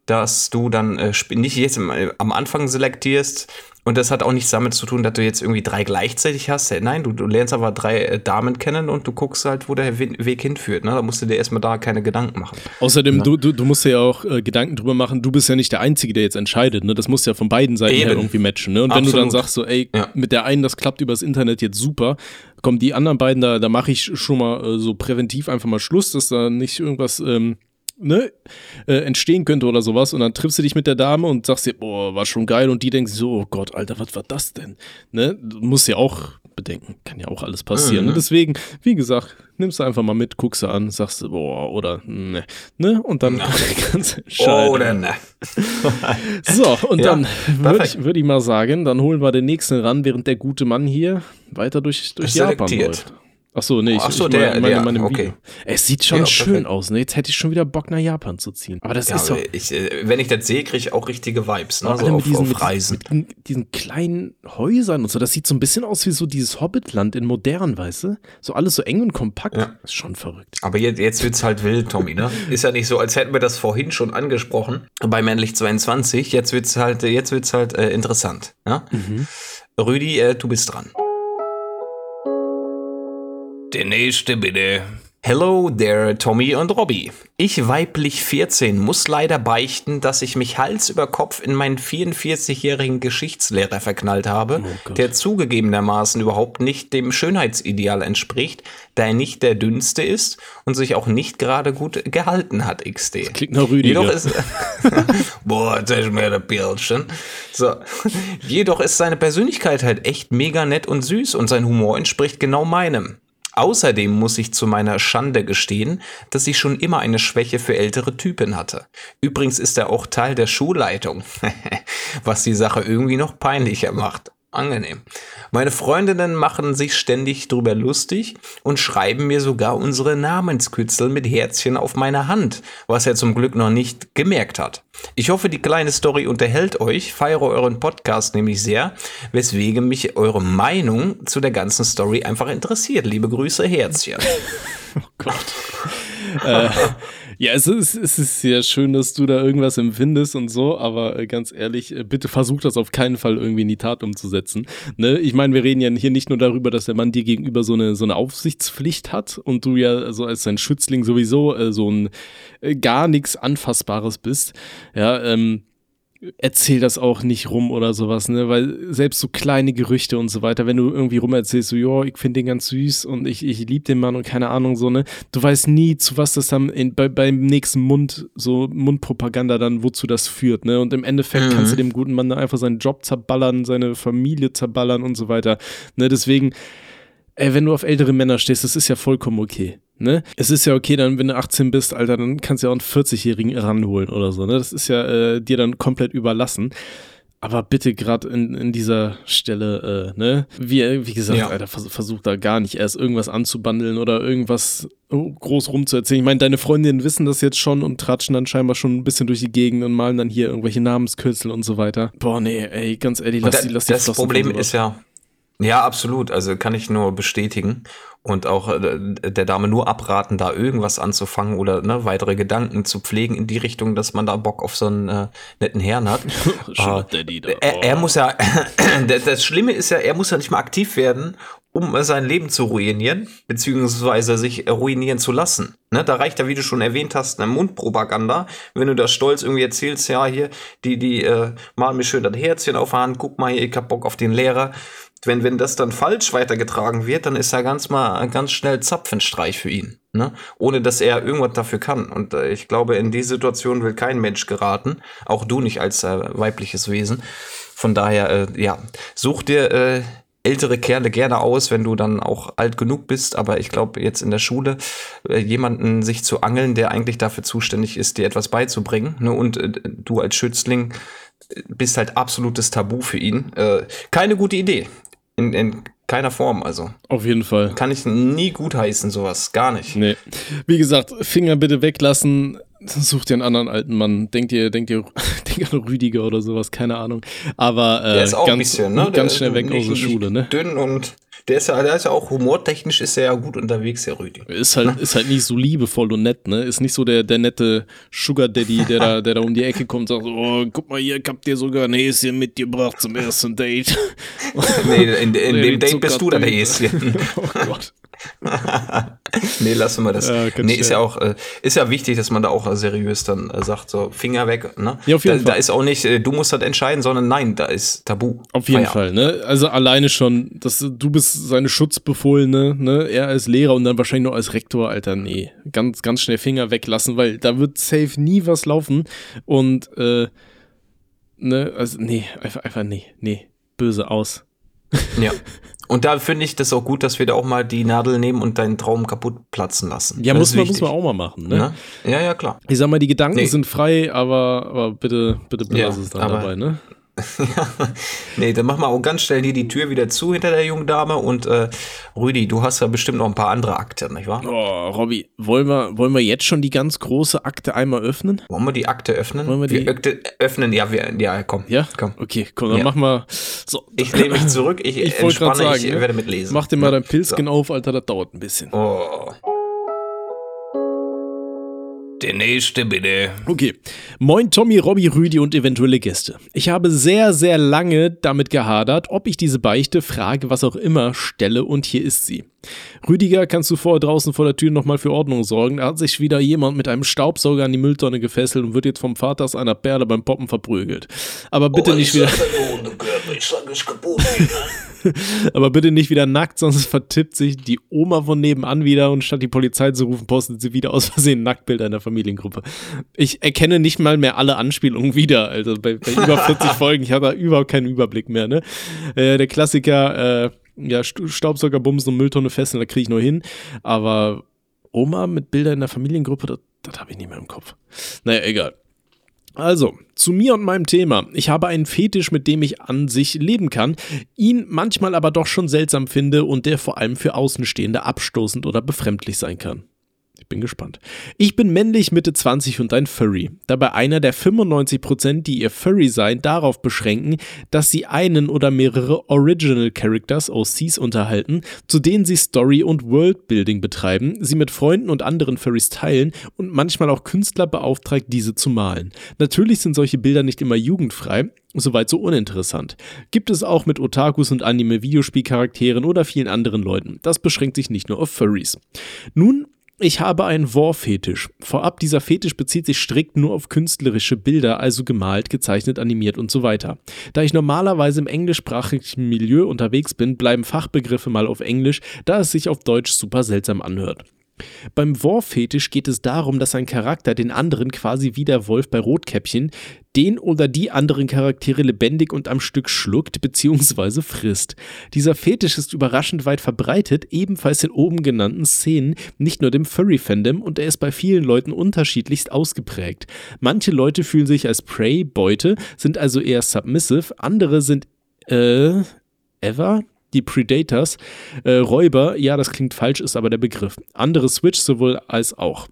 Dass du dann nicht jetzt am Anfang selektierst. Und das hat auch nichts damit zu tun, dass du jetzt irgendwie 3 gleichzeitig hast. Nein, du lernst aber 3 Damen kennen und du guckst halt, wo der Weg hinführt. Ne? Da musst du dir erstmal da keine Gedanken machen. Außerdem, ja. Du musst dir ja auch Gedanken drüber machen, du bist ja nicht der Einzige, der jetzt entscheidet. Ne? Das musst du ja von beiden Seiten her irgendwie matchen. Ne? Und Absolut. Wenn du dann sagst, so ey, ja. mit der einen, das klappt übers Internet jetzt super, kommen die anderen beiden, da mache ich schon mal so präventiv einfach mal Schluss, dass da nicht irgendwas... entstehen könnte oder sowas und dann triffst du dich mit der Dame und sagst dir, boah, war schon geil und die denkt so, oh Gott, Alter, was war das denn? Ne? Du musst ja auch bedenken, kann ja auch alles passieren. Mhm. Ne? Deswegen, wie gesagt, nimmst du einfach mal mit, guckst du an, sagst du, boah, oder ne? Und dann kannst du entscheiden. Oder ne. So, und ja, dann würde ich mal sagen, dann holen wir den nächsten ran, während der gute Mann hier weiter durch Japan läuft. Achso, nee, ich meine okay. Es sieht schon schön aus, ne? Jetzt hätte ich schon wieder Bock, nach Japan zu ziehen. Aber das ist doch... wenn ich das sehe, kriege ich auch richtige Vibes, ne? So auf Reisen. Mit diesen kleinen Häusern und so. Das sieht so ein bisschen aus wie so dieses Hobbitland in modern, weißt du? So alles so eng und kompakt. Ja. Ist schon verrückt. Aber jetzt wird's halt wild, Tommy, ne? Ist ja nicht so, als hätten wir das vorhin schon angesprochen. Bei Männlich 22. Jetzt wird's halt interessant, ne? Mhm. Rüdi, du bist dran. Der nächste bitte. Hello there, Tommy und Robby. Ich, weiblich 14, muss leider beichten, dass ich mich Hals über Kopf in meinen 44-jährigen Geschichtslehrer verknallt habe, der zugegebenermaßen überhaupt nicht dem Schönheitsideal entspricht, da er nicht der dünnste ist und sich auch nicht gerade gut gehalten hat, XD. Das klingt nach Rüdiger. Jedoch ist boah, das ist mir der Bildchen. So. Jedoch ist seine Persönlichkeit halt echt mega nett und süß und sein Humor entspricht genau meinem. Außerdem muss ich zu meiner Schande gestehen, dass ich schon immer eine Schwäche für ältere Typen hatte. Übrigens ist er auch Teil der Schulleitung, was die Sache irgendwie noch peinlicher macht. Angenehm. Meine Freundinnen machen sich ständig drüber lustig und schreiben mir sogar unsere Namenskürzel mit Herzchen auf meine Hand, was er zum Glück noch nicht gemerkt hat. Ich hoffe, die kleine Story unterhält euch, feiere euren Podcast nämlich sehr, weswegen mich eure Meinung zu der ganzen Story einfach interessiert. Liebe Grüße, Herzchen. Oh Gott. Ja, es ist ja schön, dass du da irgendwas empfindest und so, aber ganz ehrlich, bitte versuch das auf keinen Fall irgendwie in die Tat umzusetzen. Ne? Ich meine, wir reden ja hier nicht nur darüber, dass der Mann dir gegenüber so eine Aufsichtspflicht hat und du ja so als sein Schützling sowieso so ein gar nichts Anfassbares bist. Ja, erzähl das auch nicht rum oder sowas, ne, weil selbst so kleine Gerüchte und so weiter, wenn du irgendwie rumerzählst, so, ja, ich finde den ganz süß und ich liebe den Mann und keine Ahnung, so, ne, du weißt nie, zu was das dann beim nächsten Mundpropaganda dann, wozu das führt, ne, und im Endeffekt kannst du dem guten Mann dann einfach seinen Job zerballern, seine Familie zerballern und so weiter, ne, deswegen, ey, wenn du auf ältere Männer stehst, das ist ja vollkommen okay. Ne? Es ist ja okay, dann, wenn du 18 bist, Alter, dann kannst du ja auch einen 40-Jährigen ranholen oder so. Ne? Das ist ja dir dann komplett überlassen. Aber bitte gerade in dieser Stelle, ne? Wie gesagt, ja. Alter, versuch da gar nicht erst irgendwas anzubandeln oder irgendwas groß rumzuerzählen. Ich meine, deine Freundinnen wissen das jetzt schon und tratschen dann scheinbar schon ein bisschen durch die Gegend und malen dann hier irgendwelche Namenskürzel und so weiter. Boah, nee, ey, ganz ehrlich, lass die Flossen. Das Problem ist ja... Ja, absolut. Also kann ich nur bestätigen und auch der Dame nur abraten, da irgendwas anzufangen oder ne, weitere Gedanken zu pflegen in die Richtung, dass man da Bock auf so einen netten Herrn hat. Daddy da. Er muss ja, das Schlimme ist ja, er muss ja nicht mal aktiv werden, um sein Leben zu ruinieren, beziehungsweise sich ruinieren zu lassen. Ne, da reicht ja, wie du schon erwähnt hast, eine Mundpropaganda. Wenn du da stolz irgendwie erzählst, ja hier, die malen mir schön das Herzchen auf der Hand, guck mal hier, ich hab Bock auf den Lehrer. Wenn das dann falsch weitergetragen wird, dann ist er ganz schnell Zapfenstreich für ihn, ne? Ohne dass er irgendwas dafür kann. Und ich glaube, in die Situation will kein Mensch geraten, auch du nicht als weibliches Wesen. Von daher, ja, such dir ältere Kerle gerne aus, wenn du dann auch alt genug bist. Aber ich glaube, jetzt in der Schule jemanden sich zu angeln, der eigentlich dafür zuständig ist, dir etwas beizubringen, ne? Und du als Schützling bist halt absolutes Tabu für ihn. Keine gute Idee. In keiner Form, also. Auf jeden Fall. Kann ich nie gutheißen, sowas. Gar nicht. Nee. Wie gesagt, Finger bitte weglassen. Sucht dir einen anderen alten Mann. Denkt an Rüdiger oder sowas, keine Ahnung. Aber der ist auch ganz, ein bisschen, ne? Ganz schnell weg aus der Schule, ne? Dünn und der ist ja auch humortechnisch ist er ja gut unterwegs, der Rüdiger. Ist halt nicht so liebevoll und nett, ne? Ist nicht so der nette Sugar Daddy, der da um die Ecke kommt und sagt, oh, guck mal hier, ich hab dir sogar ein Häschen mitgebracht zum ersten Date. Nee, in dem Date bist du dann der Häschen. Oh Gott. Nee, lassen wir das. Nee, ist ja wichtig, dass man da auch seriös dann sagt, so Finger weg, ne? Ja, auf jeden Fall. Da ist auch nicht, du musst das entscheiden, sondern nein, da ist Tabu. Auf jeden Fall, ne? Also alleine schon, dass du bist seine Schutzbefohlene, ne? Er als Lehrer und dann wahrscheinlich noch als Rektor, Alter, nee. Ganz, ganz schnell Finger weglassen, weil da wird safe nie was laufen und ne, also nee, einfach nee, böse aus. Ja. Und da finde ich das auch gut, dass wir da auch mal die Nadel nehmen und deinen Traum kaputt platzen lassen. Ja, muss man auch mal machen, ne? Na? Ja, klar. Ich sag mal, die Gedanken sind frei, aber bitte belass es dann dabei, ne? Ja, nee, dann mach mal auch ganz schnell hier die Tür wieder zu hinter der jungen Dame und Rüdi, du hast ja bestimmt noch ein paar andere Akte, nicht wahr? Oh, Robby, wollen wir jetzt schon die ganz große Akte einmal öffnen? Wollen wir die Akte öffnen? Komm. Ja? Okay, komm, dann mach mal. So. Ich lehne mich zurück, ich entspanne, sagen, ich werde mitlesen. Mach dir mal dein Pilzchen auf, Alter, das dauert ein bisschen. Oh. Der nächste, bitte. Okay. Moin Tommy, Robby, Rüdi und eventuelle Gäste. Ich habe sehr, sehr lange damit gehadert, ob ich diese Beichte, Frage, was auch immer, stelle und hier ist sie. Rüdiger, kannst du vorher draußen vor der Tür nochmal für Ordnung sorgen? Da hat sich wieder jemand mit einem Staubsauger an die Mülltonne gefesselt und wird jetzt vom Vaters einer Perle beim Poppen verprügelt. Aber bitte nicht wieder... Aber bitte nicht wieder nackt, sonst vertippt sich die Oma von nebenan wieder und statt die Polizei zu rufen, postet sie wieder aus Versehen Nacktbilder in der Familiengruppe. Ich erkenne nicht mal mehr alle Anspielungen wieder, also bei über 40 Folgen, ich habe da überhaupt keinen Überblick mehr, ne? Der Klassiker, Staubsauger, Bums und Mülltonne fesseln, da kriege ich nur hin, aber Oma mit Bildern in der Familiengruppe, das habe ich nicht mehr im Kopf. Naja, egal. Also, zu mir und meinem Thema. Ich habe einen Fetisch, mit dem ich an sich leben kann, ihn manchmal aber doch schon seltsam finde und der vor allem für Außenstehende abstoßend oder befremdlich sein kann. Ich bin gespannt. Ich bin männlich, Mitte 20 und ein Furry. Dabei einer der 95%, die ihr Furry-Sein darauf beschränken, dass sie einen oder mehrere Original Characters, OCs, unterhalten, zu denen sie Story- und Worldbuilding betreiben, sie mit Freunden und anderen Furries teilen und manchmal auch Künstler beauftragt, diese zu malen. Natürlich sind solche Bilder nicht immer jugendfrei, soweit so uninteressant. Gibt es auch mit Otakus und Anime-Videospielcharakteren oder vielen anderen Leuten. Das beschränkt sich nicht nur auf Furries. Nun, ich habe einen War-Fetisch. Vorab, dieser Fetisch bezieht sich strikt nur auf künstlerische Bilder, also gemalt, gezeichnet, animiert und so weiter. Da ich normalerweise im englischsprachigen Milieu unterwegs bin, bleiben Fachbegriffe mal auf Englisch, da es sich auf Deutsch super seltsam anhört. Beim War-Fetisch geht es darum, dass ein Charakter den anderen quasi wie der Wolf bei Rotkäppchen den oder die anderen Charaktere lebendig und am Stück schluckt bzw. frisst. Dieser Fetisch ist überraschend weit verbreitet, ebenfalls in oben genannten Szenen, nicht nur dem Furry-Fandom, und er ist bei vielen Leuten unterschiedlichst ausgeprägt. Manche Leute fühlen sich als Prey, Beute, sind also eher submissive, andere sind die Predators, Räuber, ja, das klingt falsch, ist aber der Begriff. Andere Switch sowohl als auch.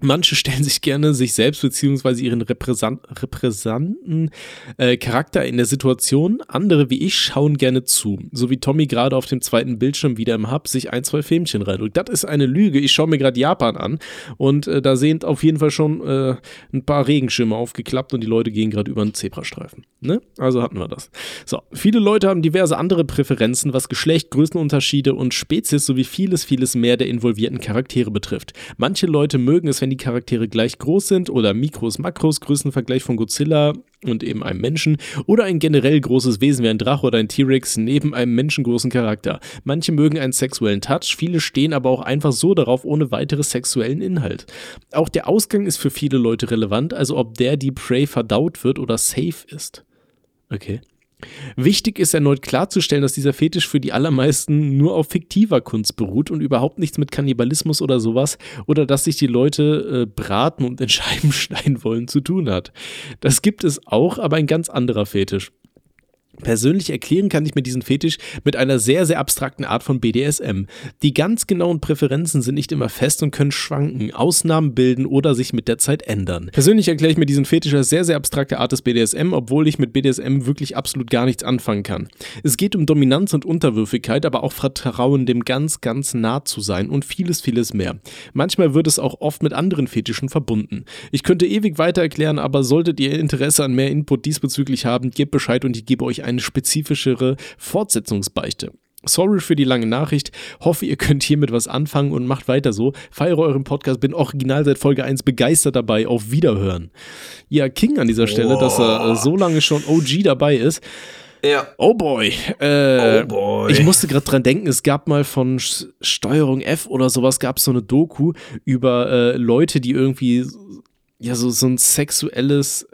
Manche stellen sich gerne sich selbst bzw. ihren repräsentanten Charakter in der Situation. Andere, wie ich, schauen gerne zu. So wie Tommy gerade auf dem zweiten Bildschirm wieder im Hub sich 1-2 Filmchen reindrückt. Das ist eine Lüge. Ich schaue mir gerade Japan an und da sind auf jeden Fall schon ein paar Regenschirme aufgeklappt und die Leute gehen gerade über einen Zebrastreifen. Ne? Also hatten wir das. So, viele Leute haben diverse andere Präferenzen, was Geschlecht, Größenunterschiede und Spezies sowie vieles, vieles mehr der involvierten Charaktere betrifft. Manche Leute mögen es, wenn die Charaktere gleich groß sind oder Mikros, Makros, Größenvergleich von Godzilla und eben einem Menschen oder ein generell großes Wesen wie ein Drache oder ein T-Rex neben einem menschengroßen Charakter. Manche mögen einen sexuellen Touch, viele stehen aber auch einfach so darauf, ohne weiteren sexuellen Inhalt. Auch der Ausgang ist für viele Leute relevant, also ob die Prey verdaut wird oder safe ist. Okay. Wichtig ist erneut klarzustellen, dass dieser Fetisch für die allermeisten nur auf fiktiver Kunst beruht und überhaupt nichts mit Kannibalismus oder sowas oder dass sich die Leute braten und in Scheiben schneiden wollen zu tun hat. Das gibt es auch, aber ein ganz anderer Fetisch. Persönlich erklären kann ich mir diesen Fetisch mit einer sehr, sehr abstrakten Art von BDSM. Die ganz genauen Präferenzen sind nicht immer fest und können schwanken, Ausnahmen bilden oder sich mit der Zeit ändern. Persönlich erkläre ich mir diesen Fetisch als sehr, sehr abstrakte Art des BDSM, obwohl ich mit BDSM wirklich absolut gar nichts anfangen kann. Es geht um Dominanz und Unterwürfigkeit, aber auch Vertrauen, dem ganz, ganz nah zu sein und vieles, vieles mehr. Manchmal wird es auch oft mit anderen Fetischen verbunden. Ich könnte ewig weiter erklären, aber solltet ihr Interesse an mehr Input diesbezüglich haben, gebt Bescheid und ich gebe euch eine spezifischere Fortsetzungsbeichte. Sorry für die lange Nachricht, hoffe ihr könnt hiermit was anfangen und macht weiter so. Feiere euren Podcast, bin original seit Folge 1 begeistert dabei, auf Wiederhören. Ja, King an dieser Stelle, dass er so lange schon OG dabei ist. Ja. Oh boy. Ich musste gerade dran denken, es gab mal von Steuerung F oder sowas, gab es so eine Doku über Leute, die irgendwie ja so ein sexuelles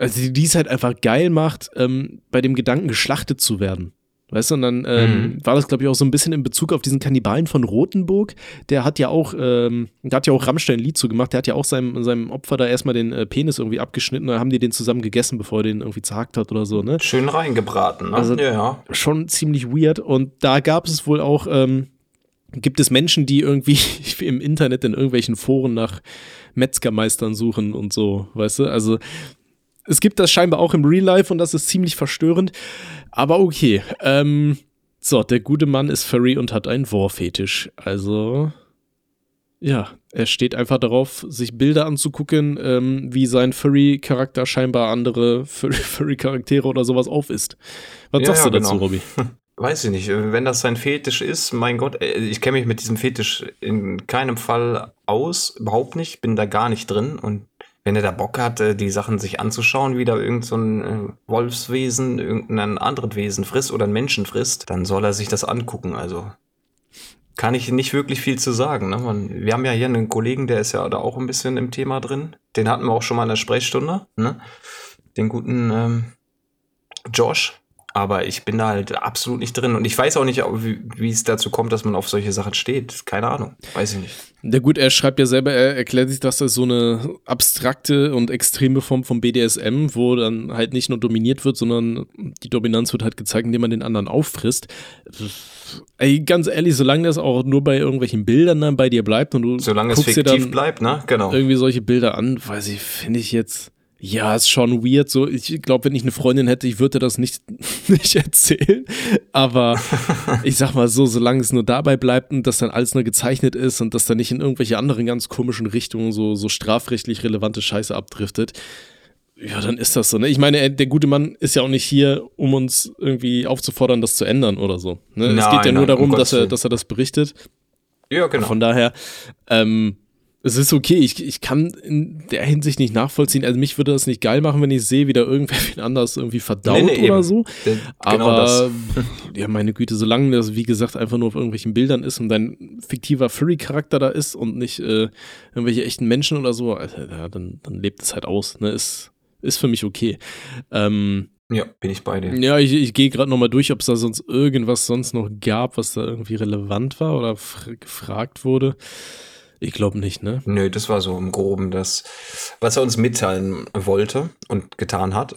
also die es halt einfach geil macht, bei dem Gedanken geschlachtet zu werden. Weißt du, und dann war das, glaube ich, auch so ein bisschen in Bezug auf diesen Kannibalen von Rothenburg. Der hat ja auch Rammstein ein Lied zu gemacht, der hat ja auch seinem Opfer da erstmal den Penis irgendwie abgeschnitten, dann haben die den zusammen gegessen, bevor er den irgendwie zerhackt hat oder so, ne? Schön reingebraten, ne? Also ja. Schon ziemlich weird. Und da gab es wohl auch, gibt es Menschen, die irgendwie im Internet in irgendwelchen Foren nach Metzgermeistern suchen und so, weißt du? Also es gibt das scheinbar auch im Real Life und das ist ziemlich verstörend, aber okay. So, der gute Mann ist Furry und hat einen War-Fetisch. Also, ja, er steht einfach darauf, sich Bilder anzugucken, wie sein Furry-Charakter scheinbar andere Furry-Charaktere oder sowas aufisst. Was sagst du dazu, Robby? Weiß ich nicht, wenn das sein Fetisch ist, mein Gott, ich kenne mich mit diesem Fetisch in keinem Fall aus, überhaupt nicht, bin da gar nicht drin und wenn er da Bock hat, die Sachen sich anzuschauen, wie da irgend so ein Wolfswesen, irgendein anderes Wesen frisst oder einen Menschen frisst, dann soll er sich das angucken. Also kann ich nicht wirklich viel zu sagen. Ne? Wir haben ja hier einen Kollegen, der ist ja da auch ein bisschen im Thema drin. Den hatten wir auch schon mal in der Sprechstunde. Ne? Den guten Josh. Aber ich bin da halt absolut nicht drin. Und ich weiß auch nicht, wie es dazu kommt, dass man auf solche Sachen steht. Keine Ahnung. Weiß ich nicht. Na gut, er schreibt ja selber, er erklärt sich, dass das so eine abstrakte und extreme Form von BDSM, wo dann halt nicht nur dominiert wird, sondern die Dominanz wird halt gezeigt, indem man den anderen auffrisst. Ey, ganz ehrlich, solange das auch nur bei irgendwelchen Bildern dann bei dir bleibt und du solange guckst es fiktiv dir dann bleibt, ne? Genau. Irgendwie solche Bilder an, weiß ich, finde ich jetzt. Ja, ist schon weird. So, ich glaube, wenn ich eine Freundin hätte, ich würde das nicht erzählen. Aber ich sag mal so, solange es nur dabei bleibt und dass dann alles nur gezeichnet ist und dass dann nicht in irgendwelche anderen ganz komischen Richtungen so strafrechtlich relevante Scheiße abdriftet, ja, dann ist das so. Ne? Ich meine, der gute Mann ist ja auch nicht hier, um uns irgendwie aufzufordern, das zu ändern oder so. Ne? Nein, es geht ja nur darum, dass er das berichtet. Ja, genau. Von daher, es ist okay, ich kann in der Hinsicht nicht nachvollziehen, also mich würde das nicht geil machen, wenn ich sehe, wie da irgendwer anders irgendwie verdaut oder eben. So, genau aber das. Ja meine Güte, solange das wie gesagt einfach nur auf irgendwelchen Bildern ist und dein fiktiver Furry-Charakter da ist und nicht irgendwelche echten Menschen oder so, ja, dann lebt es halt aus, ne? Ist für mich okay. Ja, bin ich bei dir. Ja, ich gehe gerade nochmal durch, ob es da sonst noch gab, was da irgendwie relevant war oder gefragt wurde. Ich glaube nicht, ne? Nö, das war so im Groben das, was er uns mitteilen wollte und getan hat.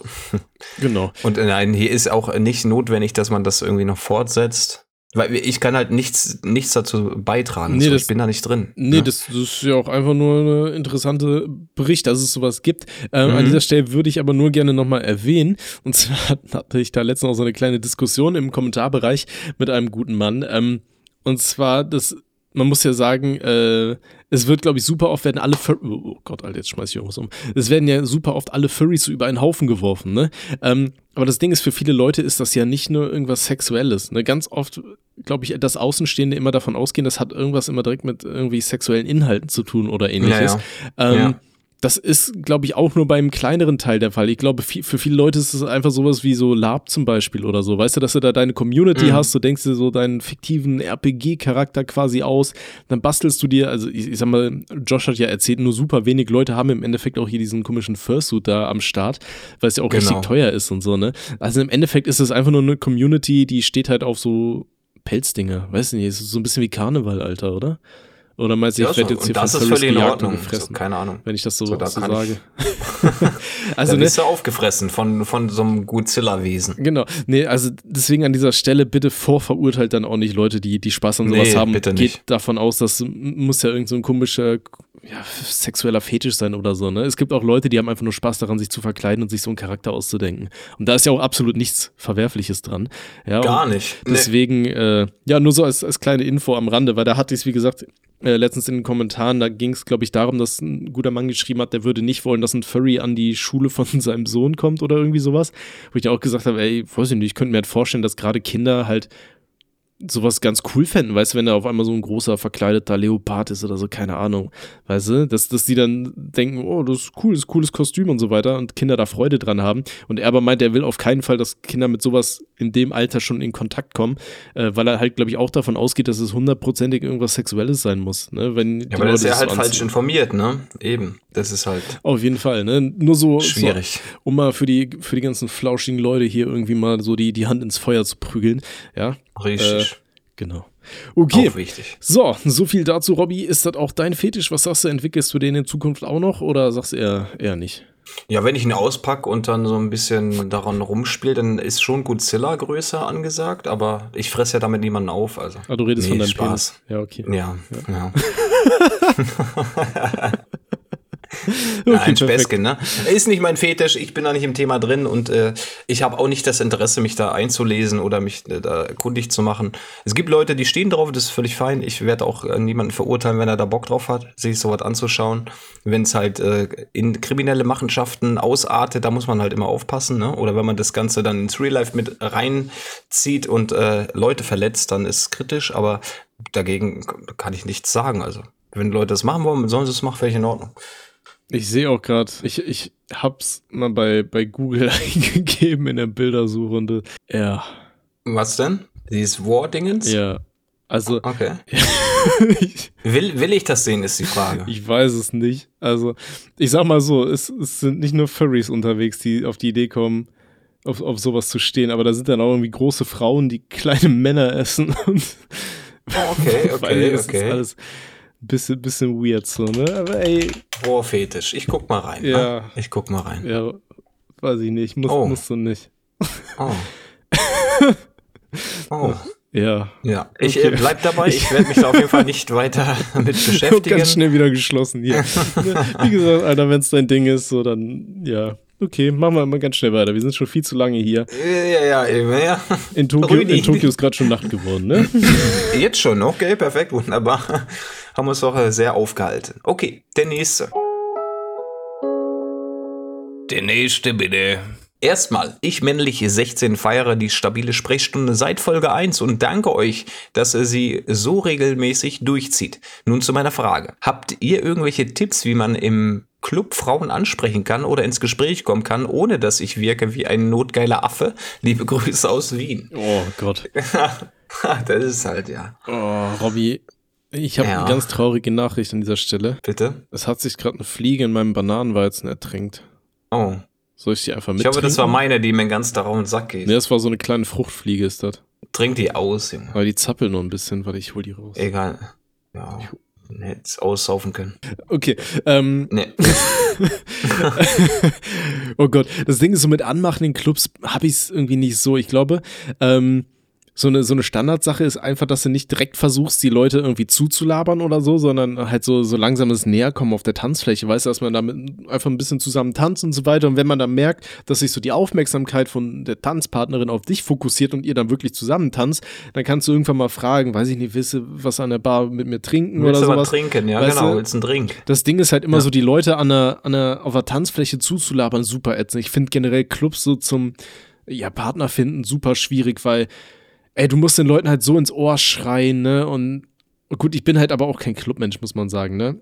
Genau. Und nein, hier ist auch nicht notwendig, dass man das irgendwie noch fortsetzt. Weil ich kann halt nichts dazu beitragen. Nee, so, ich bin da nicht drin. Nee, ja. Das ist ja auch einfach nur ein interessanter Bericht, dass es sowas gibt. An dieser Stelle würde ich aber nur gerne nochmal erwähnen. Und zwar hatte ich da letztens auch so eine kleine Diskussion im Kommentarbereich mit einem guten Mann. Und zwar das... Man muss ja sagen, es wird, glaube ich, super oft werden alle Furries, oh Gott, Alter, jetzt schmeiß ich irgendwas um. Es werden ja super oft alle Furries so über einen Haufen geworfen, ne? Aber das Ding ist, für viele Leute ist das ja nicht nur irgendwas Sexuelles, ne? Ganz oft, glaube ich, das Außenstehende immer davon ausgehen, das hat irgendwas immer direkt mit irgendwie sexuellen Inhalten zu tun oder ähnliches. Ja, ja. Das ist, glaube ich, auch nur beim kleineren Teil der Fall. Ich glaube, für viele Leute ist es einfach sowas wie so LARP zum Beispiel oder so. Weißt du, dass du da deine Community hast, du denkst dir so deinen fiktiven RPG-Charakter quasi aus, dann bastelst du dir, also ich sag mal, Josh hat ja erzählt, nur super wenig Leute haben im Endeffekt auch hier diesen komischen Fursuit da am Start, weil es ja auch richtig teuer ist und so, ne? Also im Endeffekt ist es einfach nur eine Community, die steht halt auf so Pelzdinge. Weiß nicht, es ist so ein bisschen wie Karneval, Alter, oder? Oder meinst du, ich werde jetzt hier von Furries gejagt und gefressen? So, keine Ahnung. Wenn ich das so sage. Also, dann bist du aufgefressen von so einem Godzilla-Wesen. Genau. Nee, also deswegen an dieser Stelle bitte vorverurteilt dann auch nicht Leute, die Spaß an sowas haben. Bitte nicht. Geht davon aus, das muss ja irgend so ein komischer sexueller Fetisch sein oder so. Ne? Es gibt auch Leute, die haben einfach nur Spaß daran, sich zu verkleiden und sich so einen Charakter auszudenken. Und da ist ja auch absolut nichts Verwerfliches dran. Ja, gar nicht. Deswegen, nur so als kleine Info am Rande, weil da hatte ich es, wie gesagt, letztens in den Kommentaren, da ging es, glaube ich, darum, dass ein guter Mann geschrieben hat, der würde nicht wollen, dass ein Furry an die Schule von seinem Sohn kommt oder irgendwie sowas. Wo ich ja auch gesagt habe, ey, weiß ich nicht, ich könnte mir halt vorstellen, dass gerade Kinder halt sowas ganz cool fänden, weißt du, wenn da auf einmal so ein großer verkleideter Leopard ist oder so, keine Ahnung, weißt du, dass die dann denken, oh, das ist cool, das ist ein cooles Kostüm und so weiter und Kinder da Freude dran haben und er aber meint, er will auf keinen Fall, dass Kinder mit sowas in dem Alter schon in Kontakt kommen, weil er halt, glaube ich, auch davon ausgeht, dass es 100%ig irgendwas Sexuelles sein muss, ne, wenn die Leute das ist ja halt falsch informiert, ne, eben, das ist halt auf jeden Fall, ne, nur so schwierig, so, um mal für die ganzen flauschigen Leute hier irgendwie mal so die Hand ins Feuer zu prügeln, ja. Richtig. Genau. Okay. Auch wichtig. So viel dazu, Robby. Ist das auch dein Fetisch? Was sagst du, entwickelst du den in Zukunft auch noch oder sagst du eher nicht? Ja, wenn ich ihn auspacke und dann so ein bisschen daran rumspiele, dann ist schon Godzilla-Größe angesagt, aber ich fresse ja damit niemanden auf. Also. Ah, du redest von deinem Spaß. Penis. Ja, okay. Ja. Okay, ein Späßchen, ne? Ist nicht mein Fetisch, ich bin da nicht im Thema drin und ich habe auch nicht das Interesse, mich da einzulesen oder mich da kundig zu machen. Es gibt Leute, die stehen drauf, das ist völlig fein. Ich werde auch niemanden verurteilen, wenn er da Bock drauf hat, sich sowas anzuschauen. Wenn es halt in kriminelle Machenschaften ausartet, da muss man halt immer aufpassen, ne? Oder wenn man das Ganze dann ins Real Life mit reinzieht und Leute verletzt, dann ist es kritisch, aber dagegen kann ich nichts sagen. Also, wenn Leute das machen wollen, sollen sie es machen, völlig in Ordnung. Ich sehe auch gerade, ich hab's mal bei Google eingegeben in der Bildersuche und ja. Was denn? Dieses War-Dingens? Ja, also. Okay. Will ich das sehen, ist die Frage. Ich weiß es nicht. Also, ich sag mal so, es sind nicht nur Furries unterwegs, die auf die Idee kommen, auf sowas zu stehen, aber da sind dann auch irgendwie große Frauen, die kleine Männer essen und okay. Ist alles bisschen weird so, ne? Aber ey. Boah, Fetisch. Ich guck mal rein. Ja. Ne? Ich guck mal rein. Ja, weiß ich nicht. Musst du nicht. Oh. Ja. Ja. Ich bleib dabei. Ich werde mich da auf jeden Fall nicht weiter mit beschäftigen. Ganz schnell wieder geschlossen hier. Wie gesagt, Alter, wenn es dein Ding ist, so dann, ja. Okay, machen wir mal ganz schnell weiter. Wir sind schon viel zu lange hier. Ja, eben, ja. In Tokio ist gerade schon Nacht geworden, ne? Jetzt schon, okay, perfekt, wunderbar. Haben uns doch sehr aufgehalten. Okay, der nächste. Der nächste, bitte. Erstmal, ich männlich 16 feiere die stabile Sprechstunde seit Folge 1 und danke euch, dass ihr sie so regelmäßig durchzieht. Nun zu meiner Frage. Habt ihr irgendwelche Tipps, wie man im Club Frauen ansprechen kann oder ins Gespräch kommen kann, ohne dass ich wirke wie ein notgeiler Affe? Liebe Grüße aus Wien. Oh Gott. Das ist halt, ja. Oh, Robby, ich habe eine ganz traurige Nachricht an dieser Stelle. Bitte? Es hat sich gerade eine Fliege in meinem Bananenweizen ertränkt. Oh. Soll ich die einfach mittrinken? Ich hoffe, das war meine, die mir ganz da raum in den Sack geht. Nee, das war so eine kleine Fruchtfliege, ist das. Trink die aus, Junge. Aber die zappeln nur ein bisschen, weil ich hol die raus. Egal. Ja. Hätte es aussaufen können. Okay. Nee. Oh Gott, das Ding ist so mit Anmachen in Clubs habe ich es irgendwie nicht so. Ich glaube, so eine Standardsache ist einfach, dass du nicht direkt versuchst, die Leute irgendwie zuzulabern oder so, sondern halt so langsames Näherkommen auf der Tanzfläche. Weißt du, dass man damit einfach ein bisschen zusammen tanzt und so weiter. Und wenn man dann merkt, dass sich so die Aufmerksamkeit von der Tanzpartnerin auf dich fokussiert und ihr dann wirklich zusammen tanzt, dann kannst du irgendwann mal fragen, weiß ich nicht, willst du was an der Bar mit mir trinken oder sowas? Willst du was trinken? Ja, weißt genau, willst du einen Drink? Das Ding ist halt immer so, die Leute auf der Tanzfläche zuzulabern, super ätzend. Ich finde generell Clubs so zum Partner finden super schwierig, weil ey, du musst den Leuten halt so ins Ohr schreien, ne? Und gut, ich bin halt aber auch kein Clubmensch, muss man sagen, ne?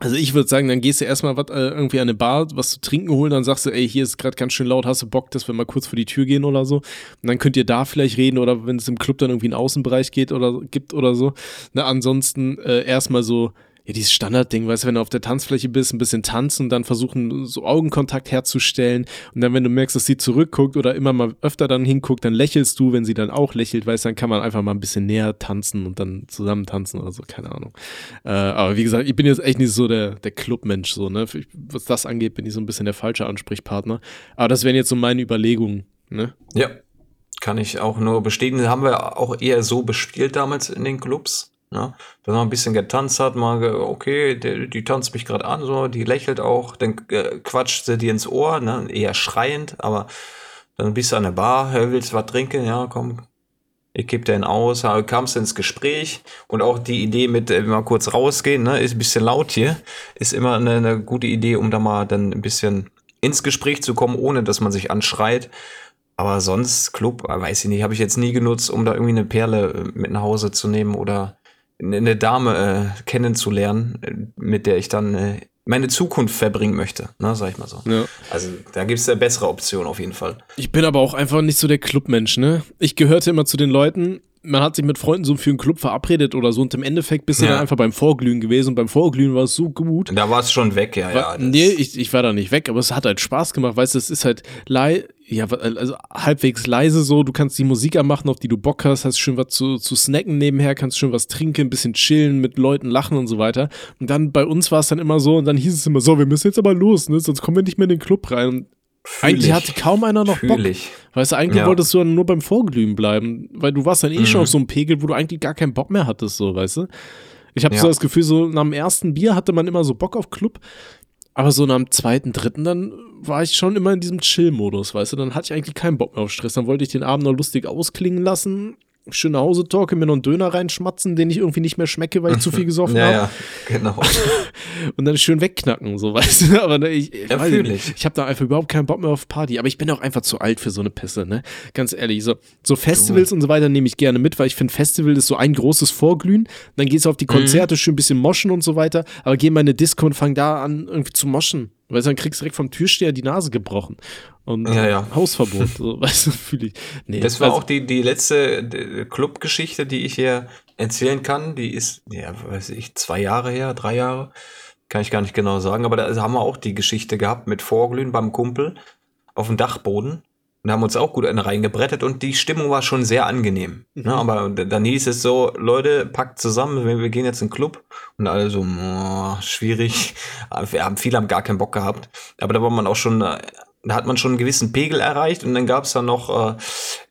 Also ich würde sagen, dann gehst du erstmal irgendwie an eine Bar, was zu trinken holen, dann sagst du, ey, hier ist gerade ganz schön laut, hast du Bock, dass wir mal kurz vor die Tür gehen oder so? Und dann könnt ihr da vielleicht reden oder wenn es im Club dann irgendwie einen Außenbereich gibt oder so. Na, ansonsten erstmal so, ja, dieses Standardding, weißt du, wenn du auf der Tanzfläche bist, ein bisschen tanzen, dann versuchen, so Augenkontakt herzustellen und dann, wenn du merkst, dass sie zurückguckt oder immer mal öfter dann hinguckt, dann lächelst du, wenn sie dann auch lächelt, weißt du, dann kann man einfach mal ein bisschen näher tanzen und dann zusammen tanzen oder so, keine Ahnung. Aber wie gesagt, ich bin jetzt echt nicht so der Clubmensch, so, ne, was das angeht, bin ich so ein bisschen der falsche Ansprechpartner, aber das wären jetzt so meine Überlegungen, ne? Ja, kann ich auch nur bestätigen, haben wir auch eher so bespielt damals in den Clubs. Ja, dass man ein bisschen getanzt hat, mal, okay, die tanzt mich gerade an, so, die lächelt auch, dann quatscht sie dir ins Ohr, ne, eher schreiend, aber dann bist du an der Bar, willst was trinken, ja, komm, ich gebe dir einen aus, kamst ins Gespräch und auch die Idee mit mal kurz rausgehen, ne, ist ein bisschen laut hier, ist immer eine gute Idee, um da mal dann ein bisschen ins Gespräch zu kommen, ohne dass man sich anschreit. Aber sonst, Club, weiß ich nicht, habe ich jetzt nie genutzt, um da irgendwie eine Perle mit nach Hause zu nehmen oder eine Dame kennenzulernen, mit der ich dann meine Zukunft verbringen möchte, ne, sag ich mal so. Ja. Also da gibt es eine bessere Option auf jeden Fall. Ich bin aber auch einfach nicht so der Clubmensch, ne? Ich gehörte immer zu den Leuten, man hat sich mit Freunden so für einen Club verabredet oder so und im Endeffekt bist du dann einfach beim Vorglühen gewesen und beim Vorglühen war es so gut. Da war es schon weg, ja. Nee, ich war da nicht weg, aber es hat halt Spaß gemacht, weißt du, es ist halt halbwegs leise so, du kannst die Musik anmachen, auf die du Bock hast, hast schön was zu snacken nebenher, kannst schön was trinken, ein bisschen chillen, mit Leuten lachen und so weiter. Und dann bei uns war es dann immer so und dann hieß es immer so, wir müssen jetzt aber los, ne, sonst kommen wir nicht mehr in den Club rein. Und eigentlich hatte kaum einer noch Bock. Weißt du, eigentlich wolltest du dann nur beim Vorglühen bleiben, weil du warst dann schon auf so einem Pegel, wo du eigentlich gar keinen Bock mehr hattest, so, weißt du. Ich habe so das Gefühl, so nach dem ersten Bier hatte man immer so Bock auf Club, aber so nach dem zweiten, dritten, dann war ich schon immer in diesem Chill-Modus, weißt du. Dann hatte ich eigentlich keinen Bock mehr auf Stress, dann wollte ich den Abend noch lustig ausklingen lassen, schön nach Hause torke, mir noch einen Döner reinschmatzen, den ich irgendwie nicht mehr schmecke, weil ich zu viel gesoffen habe. Ja, genau. Und dann schön wegknacken, so, weißt du. Aber ich habe da einfach überhaupt keinen Bock mehr auf Party. Aber ich bin auch einfach zu alt für so eine Pisse, ne? Ganz ehrlich, so Festivals und so weiter nehme ich gerne mit, weil ich finde, Festival ist so ein großes Vorglühen. Dann gehst du auf die Konzerte, schön ein bisschen moschen und so weiter. Aber geh mal in eine Disco und fang da an, irgendwie zu moschen. Weißt du, dann kriegst du direkt vom Türsteher die Nase gebrochen. Und Hausverbot, so, weißt du, fühle ich. Nee, das war auch die letzte Clubgeschichte, die ich hier erzählen kann. Die ist, ja, weiß ich, 2 Jahre her, 3 Jahre. Kann ich gar nicht genau sagen. Aber da haben wir auch die Geschichte gehabt mit Vorglühen beim Kumpel auf dem Dachboden. Und haben uns auch gut einen reingebrettet und die Stimmung war schon sehr angenehm. Ne? Aber dann hieß es so, Leute, packt zusammen, wir gehen jetzt in den Club. Und alle so, schwierig. Viele haben gar keinen Bock gehabt. Aber da hat man schon einen gewissen Pegel erreicht und dann gab es dann noch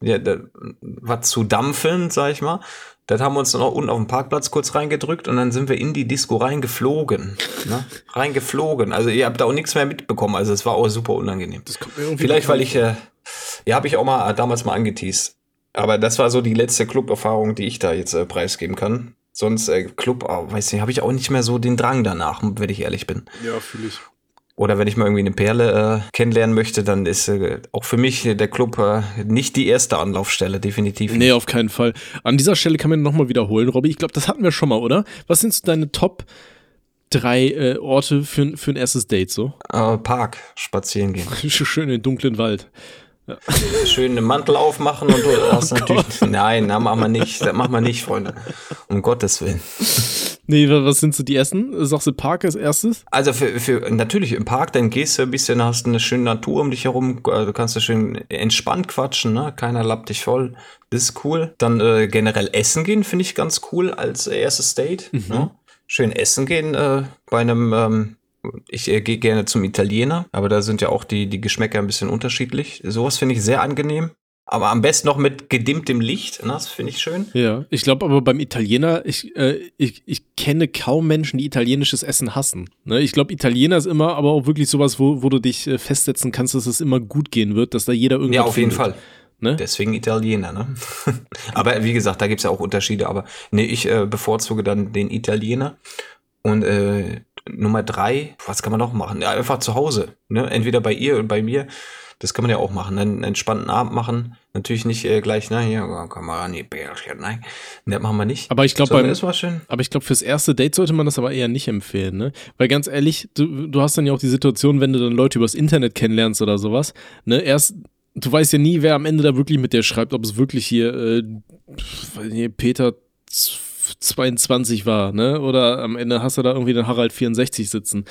was zu dampfen, sag ich mal. Das haben wir uns dann auch unten auf dem Parkplatz kurz reingedrückt und dann sind wir in die Disco reingeflogen. Ne? Reingeflogen. Also ihr habt da auch nichts mehr mitbekommen. Also es war auch super unangenehm. Das kommt mir irgendwie vielleicht, weil ich... habe ich auch mal damals mal angeteased. Aber das war so die letzte Club-Erfahrung, die ich da jetzt preisgeben kann. Sonst Club, weiß nicht, habe ich auch nicht mehr so den Drang danach, wenn ich ehrlich bin. Ja, fühle ich. Oder wenn ich mal irgendwie eine Perle kennenlernen möchte, dann ist auch für mich der Club nicht die erste Anlaufstelle, definitiv nicht. Nee, auf keinen Fall. An dieser Stelle kann man nochmal wiederholen, Robby. Ich glaube, das hatten wir schon mal, oder? Was sind so deine Top 3 Orte für ein erstes Date so? Park, spazieren gehen. Schön in den dunklen Wald. Ja. Schön den Mantel aufmachen und du hast natürlich. Nein, machen wir nicht, Freunde. Um Gottes Willen. Nee, was sind so die ersten? Sagst du Park als erstes? Also natürlich im Park, dann gehst du ein bisschen, hast eine schöne Natur um dich herum, du kannst da schön entspannt quatschen, ne? Keiner lappt dich voll. Das ist cool. Dann generell essen gehen, finde ich ganz cool als erstes Date. Mhm. Ne? Schön essen gehen bei einem. Ich gehe gerne zum Italiener, aber da sind ja auch die Geschmäcker ein bisschen unterschiedlich. Sowas finde ich sehr angenehm. Aber am besten noch mit gedimmtem Licht, ne? Das finde ich schön. Ja, ich glaube aber beim Italiener, ich kenne kaum Menschen, die italienisches Essen hassen. Ne? Ich glaube, Italiener ist immer aber auch wirklich sowas, wo du dich festsetzen kannst, dass es immer gut gehen wird, dass da jeder irgendwie. Ja, auf jeden Fall. Ne? Deswegen Italiener, ne? Aber wie gesagt, da gibt es ja auch Unterschiede. Aber nee, ich bevorzuge dann den Italiener. Und Nummer 3, was kann man noch machen? Ja, einfach zu Hause, ne? Entweder bei ihr oder bei mir. Das kann man ja auch machen, einen entspannten Abend machen. Natürlich nicht gleich, ne, hier, komm mal ran, die Bärchen, nein, das machen wir nicht. Aber ich glaube, fürs erste Date sollte man das aber eher nicht empfehlen, ne? Weil ganz ehrlich, du hast dann ja auch die Situation, wenn du dann Leute übers Internet kennenlernst oder sowas, ne, du weißt ja nie, wer am Ende da wirklich mit dir schreibt, ob es wirklich hier Peter 22 war, ne? Oder am Ende hast du da irgendwie den Harald 64 sitzen.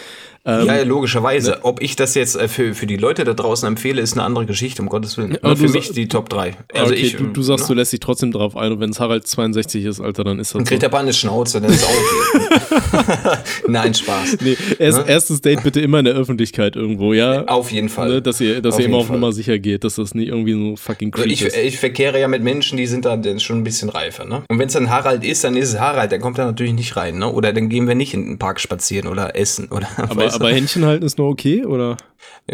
Ja, logischerweise. Ne? Ob ich das jetzt für die Leute da draußen empfehle, ist eine andere Geschichte, um Gottes Willen. Aber für mich die Top 3. Also okay, du sagst, du lässt dich trotzdem drauf ein, und wenn es Harald 62 ist, Alter, dann ist das. Dann kriegt der Ball eine Schnauze, dann ist auch okay. Nein, Spaß. Nee, erstes Date bitte immer in der Öffentlichkeit irgendwo, ja? Auf jeden Fall. Ne? Dass ihr immer auf Nummer sicher geht, dass das nicht irgendwie so fucking creepy ist. Ich verkehre ja mit Menschen, die sind da schon ein bisschen reifer, ne? Und wenn es dann Harald ist, dann ist Harald, der kommt da natürlich nicht rein, ne? Oder dann gehen wir nicht in den Park spazieren oder essen oder. Aber Händchen halten ist nur okay, oder?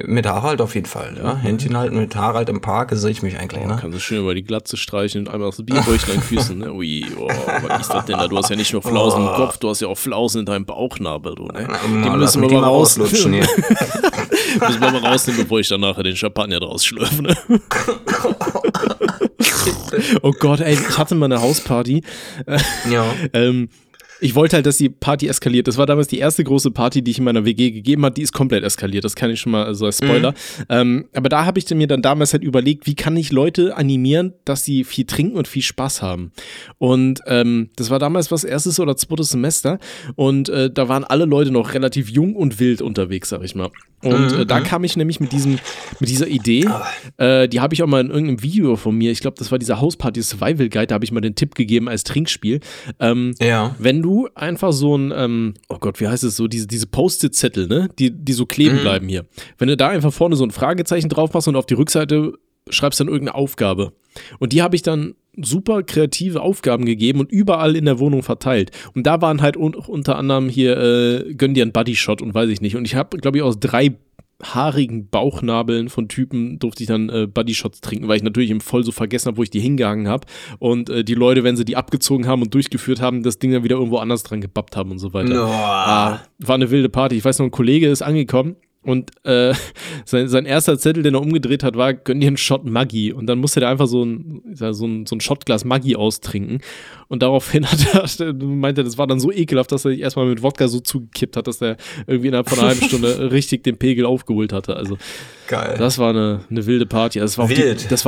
Mit Harald auf jeden Fall, ja. Händchen halten mit Harald im Park, sehe ich mich eigentlich, ne? Kannst du schön über die Glatze streichen und einmal das Bierbrötchen an den Füßen, ne? Ui, oh, was ist das denn da? Du hast ja nicht nur Flausen im Kopf, du hast ja auch Flausen in deinem Bauchnabel, du, ne? Die müssen wir mal rauslutschen, hier. Müssen wir mal rausnehmen, bevor ich dann nachher den Champagner draus schlürfe, ne? Oh Gott, ey, ich hatte mal eine Hausparty. Ja. Ich wollte halt, dass die Party eskaliert. Das war damals die erste große Party, die ich in meiner WG gegeben habe. Die ist komplett eskaliert. Das kann ich schon mal so als Spoiler. Aber da habe ich mir dann damals halt überlegt, wie kann ich Leute animieren, dass sie viel trinken und viel Spaß haben. Und das war damals was erstes oder zweites Semester. Und da waren alle Leute noch relativ jung und wild unterwegs, sag ich mal. Und da kam ich nämlich mit dieser Idee. Die habe ich auch mal in irgendeinem Video von mir. Ich glaube, das war dieser Hausparty Survival Guide. Da habe ich mal den Tipp gegeben als Trinkspiel. Wenn du einfach so ein, oh Gott, wie heißt es so, diese Post-it-Zettel, ne, die so kleben bleiben hier. Wenn du da einfach vorne so ein Fragezeichen drauf machst und auf die Rückseite schreibst dann irgendeine Aufgabe. Und die habe ich dann super kreative Aufgaben gegeben und überall in der Wohnung verteilt. Und da waren halt unter anderem hier, gönn dir einen Bodyshot und weiß ich nicht. Und ich habe, glaube ich, aus 3 haarigen Bauchnabeln von Typen durfte ich dann Bodyshots trinken, weil ich natürlich im Voll so vergessen habe, wo ich die hingehangen habe, und die Leute, wenn sie die abgezogen haben und durchgeführt haben, das Ding dann wieder irgendwo anders dran gebappt haben und so weiter. No. War eine wilde Party. Ich weiß noch, ein Kollege ist angekommen und sein erster Zettel, den er umgedreht hat, war, gönn dir einen Shot Maggi, und dann musste er einfach so ein Shotglas Maggi austrinken, und daraufhin meinte er, das war dann so ekelhaft, dass er sich erstmal mit Wodka so zugekippt hat, dass er irgendwie innerhalb von einer halben Stunde richtig den Pegel aufgeholt hatte. Also geil. Das war eine wilde Party. Das war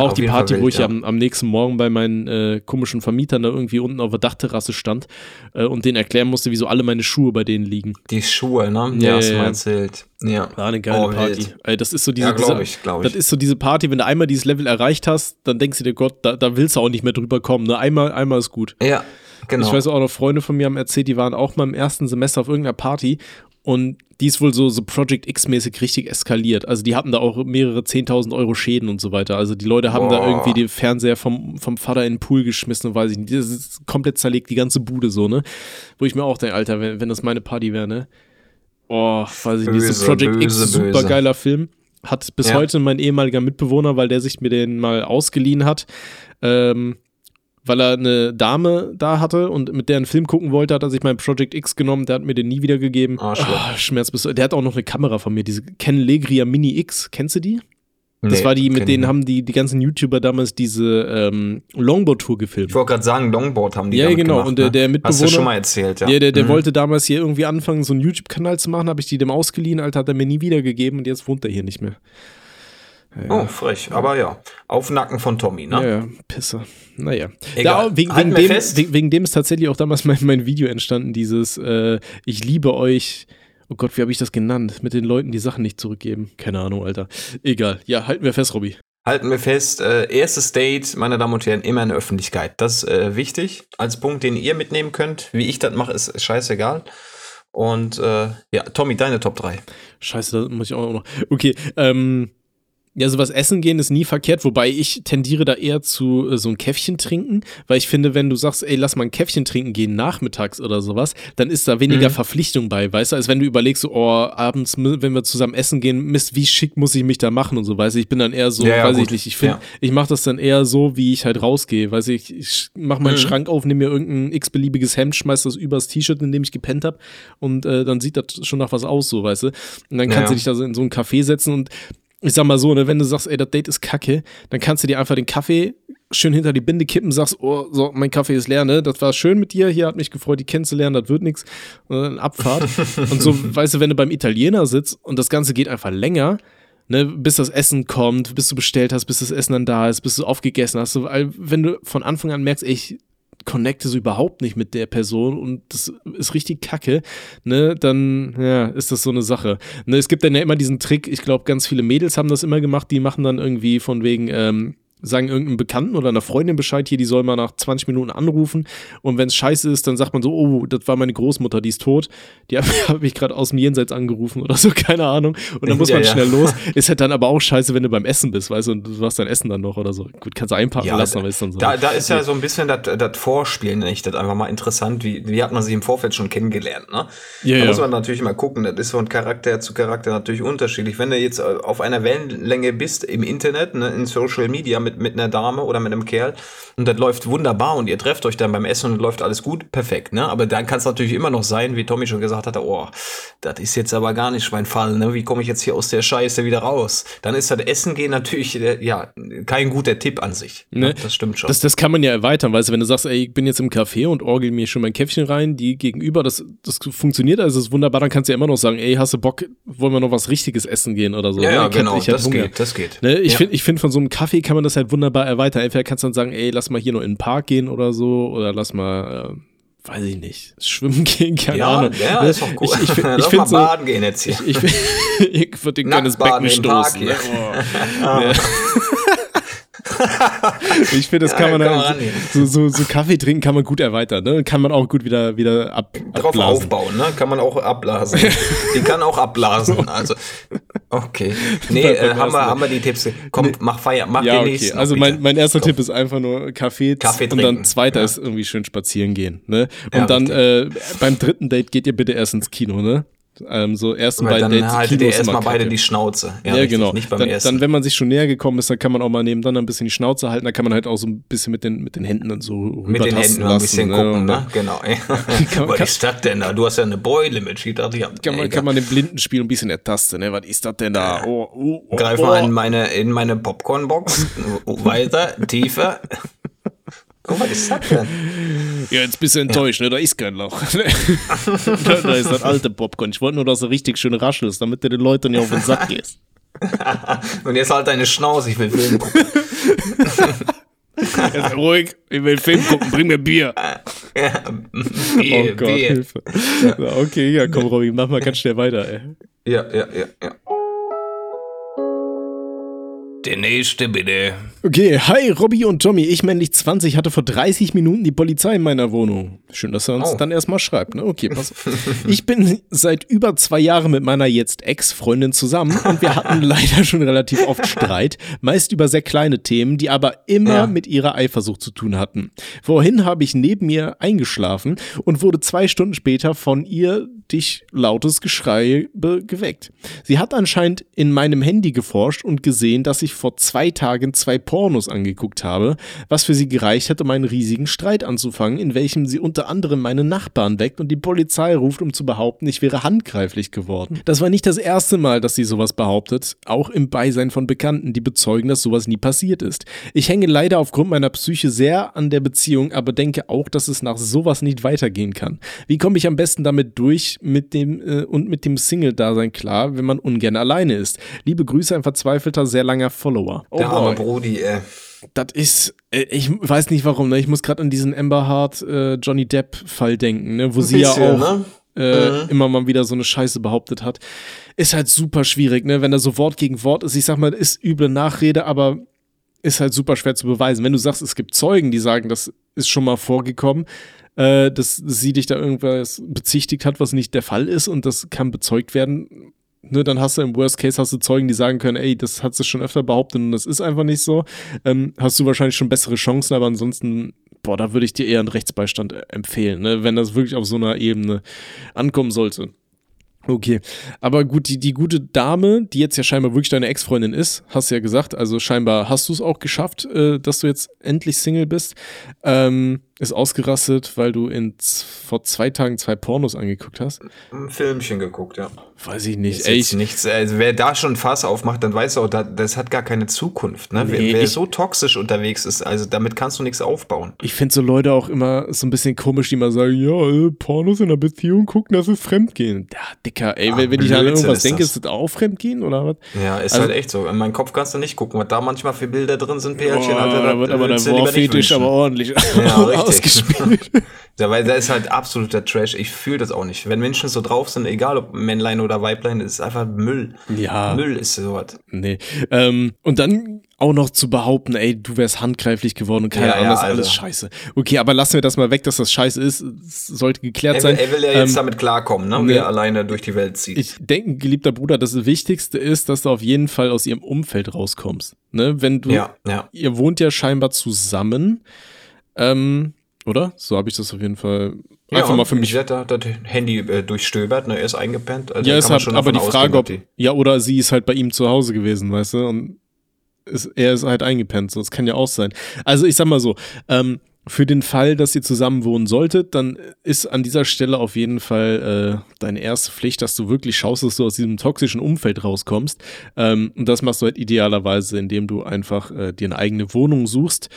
auch die Party, wo ich am nächsten Morgen bei meinen komischen Vermietern da irgendwie unten auf der Dachterrasse stand und denen erklären musste, wieso alle meine Schuhe bei denen liegen. Die Schuhe, ne? Ja, hast du mal erzählt. Ja. War eine geile Party. Ey, das ist so diese, glaub ich. Das ist so diese Party, wenn du einmal dieses Level erreicht hast, dann denkst du dir, Gott, da willst du auch nicht mehr drüber kommen. Ne? Einmal ist gut. Ja, genau. Ich weiß auch noch, Freunde von mir haben erzählt, die waren auch mal im ersten Semester auf irgendeiner Party, und die ist wohl so Project X-mäßig richtig eskaliert. Also die hatten da auch mehrere 10.000 Euro Schäden und so weiter. Also die Leute haben da irgendwie den Fernseher vom Vater in den Pool geschmissen und weiß ich nicht. Das ist komplett zerlegt, die ganze Bude so, ne? Wo ich mir auch denke, Alter, wenn das meine Party wäre, ne? Oh, weiß ich nicht, so Project X, supergeiler Film. Hat bis heute mein ehemaliger Mitbewohner, weil der sich mir den mal ausgeliehen hat, weil er eine Dame da hatte und mit der einen Film gucken wollte, hat er sich meinen Project X genommen, der hat mir den nie wiedergegeben. Schmerz bis heute. Der hat auch noch eine Kamera von mir, diese Kenlegria Mini X, kennst du die? Das war die, mit denen haben die ganzen YouTuber damals diese Longboard-Tour gefilmt. Ich wollte gerade sagen, Longboard haben die damit gemacht. Ja, genau. Und der Mitbewohner, hast du schon mal erzählt, ja. Der wollte damals hier irgendwie anfangen, so einen YouTube-Kanal zu machen, habe ich die dem ausgeliehen, Alter, hat er mir nie wiedergegeben, und jetzt wohnt er hier nicht mehr. Ja. Oh, frech, aber ja. Auf Nacken von Tommy, ne? Ja, Pisser. Naja. Egal. Da, wegen dem ist tatsächlich auch damals mein Video entstanden, dieses Ich liebe euch. Oh Gott, wie habe ich das genannt? Mit den Leuten, die Sachen nicht zurückgeben. Keine Ahnung, Alter. Egal. Ja, halten wir fest, Robby. Halten wir fest. Erstes Date, meine Damen und Herren, immer in der Öffentlichkeit. Das ist wichtig. Als Punkt, den ihr mitnehmen könnt. Wie ich das mache, ist scheißegal. Und ja, Tommy, deine Top 3. Scheiße, da muss ich auch noch. Okay, ja, so was essen gehen ist nie verkehrt, wobei ich tendiere da eher zu so ein Käffchen trinken, weil ich finde, wenn du sagst, ey, lass mal ein Käffchen trinken gehen nachmittags oder sowas, dann ist da weniger Verpflichtung bei, weißt du, als wenn du überlegst, so, abends, wenn wir zusammen essen gehen, Mist, wie schick muss ich mich da machen und so, weißt du, ich bin dann eher so, ja, weiß ich nicht, ich finde, ich mache das dann eher so, wie ich halt rausgehe, weißt du, ich mache meinen Schrank auf, nehme mir irgendein x-beliebiges Hemd, schmeiß das übers T-Shirt, in dem ich gepennt habe, und dann sieht das schon nach was aus, so, weißt du, und dann kannst du dich da so in so ein Café setzen, und ich sag mal so, ne, wenn du sagst, ey, das Date ist kacke, dann kannst du dir einfach den Kaffee schön hinter die Binde kippen, sagst, oh, so, mein Kaffee ist leer, ne, das war schön mit dir, hier hat mich gefreut, dich kennenzulernen, das wird nix, und dann Abfahrt. Und so, weißt du, wenn du beim Italiener sitzt und das Ganze geht einfach länger, ne, bis das Essen kommt, bis du bestellt hast, bis das Essen dann da ist, bis du aufgegessen hast, so, wenn du von Anfang an merkst, ey, ich connecte so überhaupt nicht mit der Person und das ist richtig kacke, ne, dann ja, ist das so eine Sache. Ne, es gibt dann ja immer diesen Trick, ich glaube, ganz viele Mädels haben das immer gemacht, die machen dann irgendwie von wegen, sagen irgendeinem Bekannten oder einer Freundin Bescheid, hier, die soll mal nach 20 Minuten anrufen, und wenn es scheiße ist, dann sagt man so, oh, das war meine Großmutter, die ist tot, die hat mich gerade aus dem Jenseits angerufen oder so, keine Ahnung, und dann muss man schnell los. Ist halt dann aber auch scheiße, wenn du beim Essen bist, weißt du, und du hast dein Essen dann noch oder so. Gut, kannst du einpacken lassen, aber ist dann so. Da ist ja so ein bisschen das Vorspielen, ich das einfach mal interessant, wie hat man sich im Vorfeld schon kennengelernt, ne? Ja, da muss man natürlich mal gucken, das ist von Charakter zu Charakter natürlich unterschiedlich. Wenn du jetzt auf einer Wellenlänge bist im Internet, ne, in Social Media mit einer Dame oder mit einem Kerl und das läuft wunderbar und ihr trefft euch dann beim Essen und läuft alles gut, perfekt, ne? Aber dann kann es natürlich immer noch sein, wie Tommy schon gesagt hatte, oh, das ist jetzt aber gar nicht mein Fall, ne? Wie komme ich jetzt hier aus der Scheiße wieder raus? Dann ist das Essen gehen natürlich, ja, kein guter Tipp an sich. Ne? Ja, das stimmt schon. Das kann man ja erweitern, weißt du, wenn du sagst, ey, ich bin jetzt im Café und orgel mir schon mein Käffchen rein, die gegenüber, das funktioniert, also ist wunderbar, dann kannst du ja immer noch sagen, ey, hast du Bock, wollen wir noch was Richtiges essen gehen oder so? Ja, ne? Ja, genau, das geht. Ne? Ich finde, von so einem Kaffee kann man das halt wunderbar erweitern. Entweder kannst du dann sagen, ey, lass mal hier noch in den Park gehen oder so, oder lass mal, weiß ich nicht, schwimmen gehen, keine Ahnung. Ja, ist doch gut. Ich finde so, baden gehen jetzt hier. Ich würde den gerne ins Becken stoßen. Ne? Oh. Ich finde, das kann man so Kaffee trinken kann man gut erweitern, ne? Kann man auch gut wieder abblasen. Drauf aufbauen, ne? Kann man auch abblasen. Die kann auch abblasen, also. Okay. Nee, haben wir die Tipps. Komm, mach Feier, mach den nächsten. Also mein erster Tipp ist einfach nur Kaffee trinken. Und dann zweiter ist irgendwie schön spazieren gehen, ne? Und dann beim dritten Date geht ihr bitte erst ins Kino, ne? So ersten beiden Dates. Dann haltet ihr erstmal beide die Schnauze. Ja genau. Nicht beim ersten. Dann, wenn man sich schon näher gekommen ist, dann kann man auch mal nebenan ein bisschen die Schnauze halten. Da kann man halt auch so ein bisschen mit den Händen dann so rübertasten lassen. Mit den Händen ein bisschen gucken, ne? Genau. Was ist das denn da? Du hast ja eine Beule mit. Kann man den Blindenspiel ein bisschen ertasten, ne? Was ist das denn da? Oh. Greif mal in meine Popcornbox. Weiter, tiefer. Guck mal, was ist das denn? Ja, jetzt bist du enttäuscht, ne? Da ist kein Loch. Da ist das alte Popcorn. Ich wollte nur, dass du richtig schön raschelst, damit du den Leuten nicht auf den Sack gehst. Und jetzt halt deine Schnauze, ich will Film gucken. Jetzt ruhig, ich will Film gucken, bring mir Bier. Ja, Bier, oh Gott, Bier. Hilfe. Ja. Na, okay, ja, komm, Robin, mach mal ganz schnell weiter, ey. Ja. Der nächste, bitte. Okay, hi, Robby und Tommy. Ich, männlich 20, hatte vor 30 Minuten die Polizei in meiner Wohnung. Schön, dass er uns dann erstmal schreibt, ne? Okay, pass auf. Ich bin seit über 2 Jahren mit meiner jetzt Ex-Freundin zusammen und wir hatten leider schon relativ oft Streit, meist über sehr kleine Themen, die aber immer mit ihrer Eifersucht zu tun hatten. Vorhin habe ich neben ihr eingeschlafen und wurde 2 Stunden später von ihr durch lautes Geschrei geweckt. Sie hat anscheinend in meinem Handy geforscht und gesehen, dass ich vor 2 Tagen 2 Pornos angeguckt habe, was für sie gereicht hat, um einen riesigen Streit anzufangen, in welchem sie unter anderem meine Nachbarn weckt und die Polizei ruft, um zu behaupten, ich wäre handgreiflich geworden. Das war nicht das erste Mal, dass sie sowas behauptet, auch im Beisein von Bekannten, die bezeugen, dass sowas nie passiert ist. Ich hänge leider aufgrund meiner Psyche sehr an der Beziehung, aber denke auch, dass es nach sowas nicht weitergehen kann. Wie komme ich am besten damit durch mit dem Single-Dasein klar, wenn man ungern alleine ist? Liebe Grüße, ein verzweifelter, sehr langer Follower. Oh, der arme Brody, ey. Das ist, ich weiß nicht warum, ne? Ich muss gerade an diesen Amber Heard, Johnny Depp Fall denken, ne? Wo sie ja auch immer mal wieder so eine Scheiße behauptet hat. Ist halt super schwierig, ne? Wenn da so Wort gegen Wort ist. Ich sag mal, ist üble Nachrede, aber ist halt super schwer zu beweisen. Wenn du sagst, es gibt Zeugen, die sagen, das ist schon mal vorgekommen, dass sie dich da irgendwas bezichtigt hat, was nicht der Fall ist und das kann bezeugt werden. Ne, dann hast du im Worst Case Zeugen, die sagen können, ey, das hat sie schon öfter behauptet und das ist einfach nicht so. Hast du wahrscheinlich schon bessere Chancen, aber ansonsten, da würde ich dir eher einen Rechtsbeistand empfehlen, ne, wenn das wirklich auf so einer Ebene ankommen sollte. Okay, aber gut, die gute Dame, die jetzt ja scheinbar wirklich deine Ex-Freundin ist, hast du ja gesagt, also scheinbar hast du es auch geschafft, dass du jetzt endlich Single bist. ist ausgerastet, weil du vor 2 Tagen 2 Pornos angeguckt hast. Ein Filmchen geguckt, ja. Weiß ich nicht. Ey, nichts. Also, wer da schon Fass aufmacht, dann weißt du auch, das hat gar keine Zukunft. Ne? Nee, wer so toxisch unterwegs ist, also damit kannst du nichts aufbauen. Ich finde so Leute auch immer so ein bisschen komisch, die mal sagen, ja, Pornos in einer Beziehung gucken, das ist Fremdgehen. Ja, Dicker, ey, wenn ich an irgendwas denke, ist das auch Fremdgehen oder was? Ja, ist also, halt echt so. In meinen Kopf kannst du nicht gucken, was da manchmal für Bilder drin sind, Pärchen. Da wird aber dein Warfetisch aber ordentlich. Ja, ausgespielt. Ja, weil da ist halt absoluter Trash. Ich fühle das auch nicht. Wenn Menschen so drauf sind, egal ob Männlein oder Weiblein, ist einfach Müll. Ja. Müll ist sowas. Nee. Und dann auch noch zu behaupten, ey, du wärst handgreiflich geworden und keine Ahnung, das ist alles scheiße. Okay, aber lassen wir das mal weg, dass das scheiße ist. Das sollte geklärt sein. Er will ja jetzt damit klarkommen, ne? Wer alleine durch die Welt zieht. Ich denke, geliebter Bruder, das Wichtigste ist, dass du auf jeden Fall aus ihrem Umfeld rauskommst. Ne? Wenn du, ihr wohnt ja scheinbar zusammen, oder? So habe ich das auf jeden Fall einfach mal für mich. Ja, das Handy durchstöbert, ne? Er ist eingepennt. Also ja, ist halt aber die Frage, ob oder sie ist halt bei ihm zu Hause gewesen, weißt du, und er ist halt eingepennt, so, das kann ja auch sein. Also ich sag mal so, für den Fall, dass ihr zusammen wohnen solltet, dann ist an dieser Stelle auf jeden Fall deine erste Pflicht, dass du wirklich schaust, dass du aus diesem toxischen Umfeld rauskommst. Und das machst du halt idealerweise, indem du einfach dir eine eigene Wohnung suchst.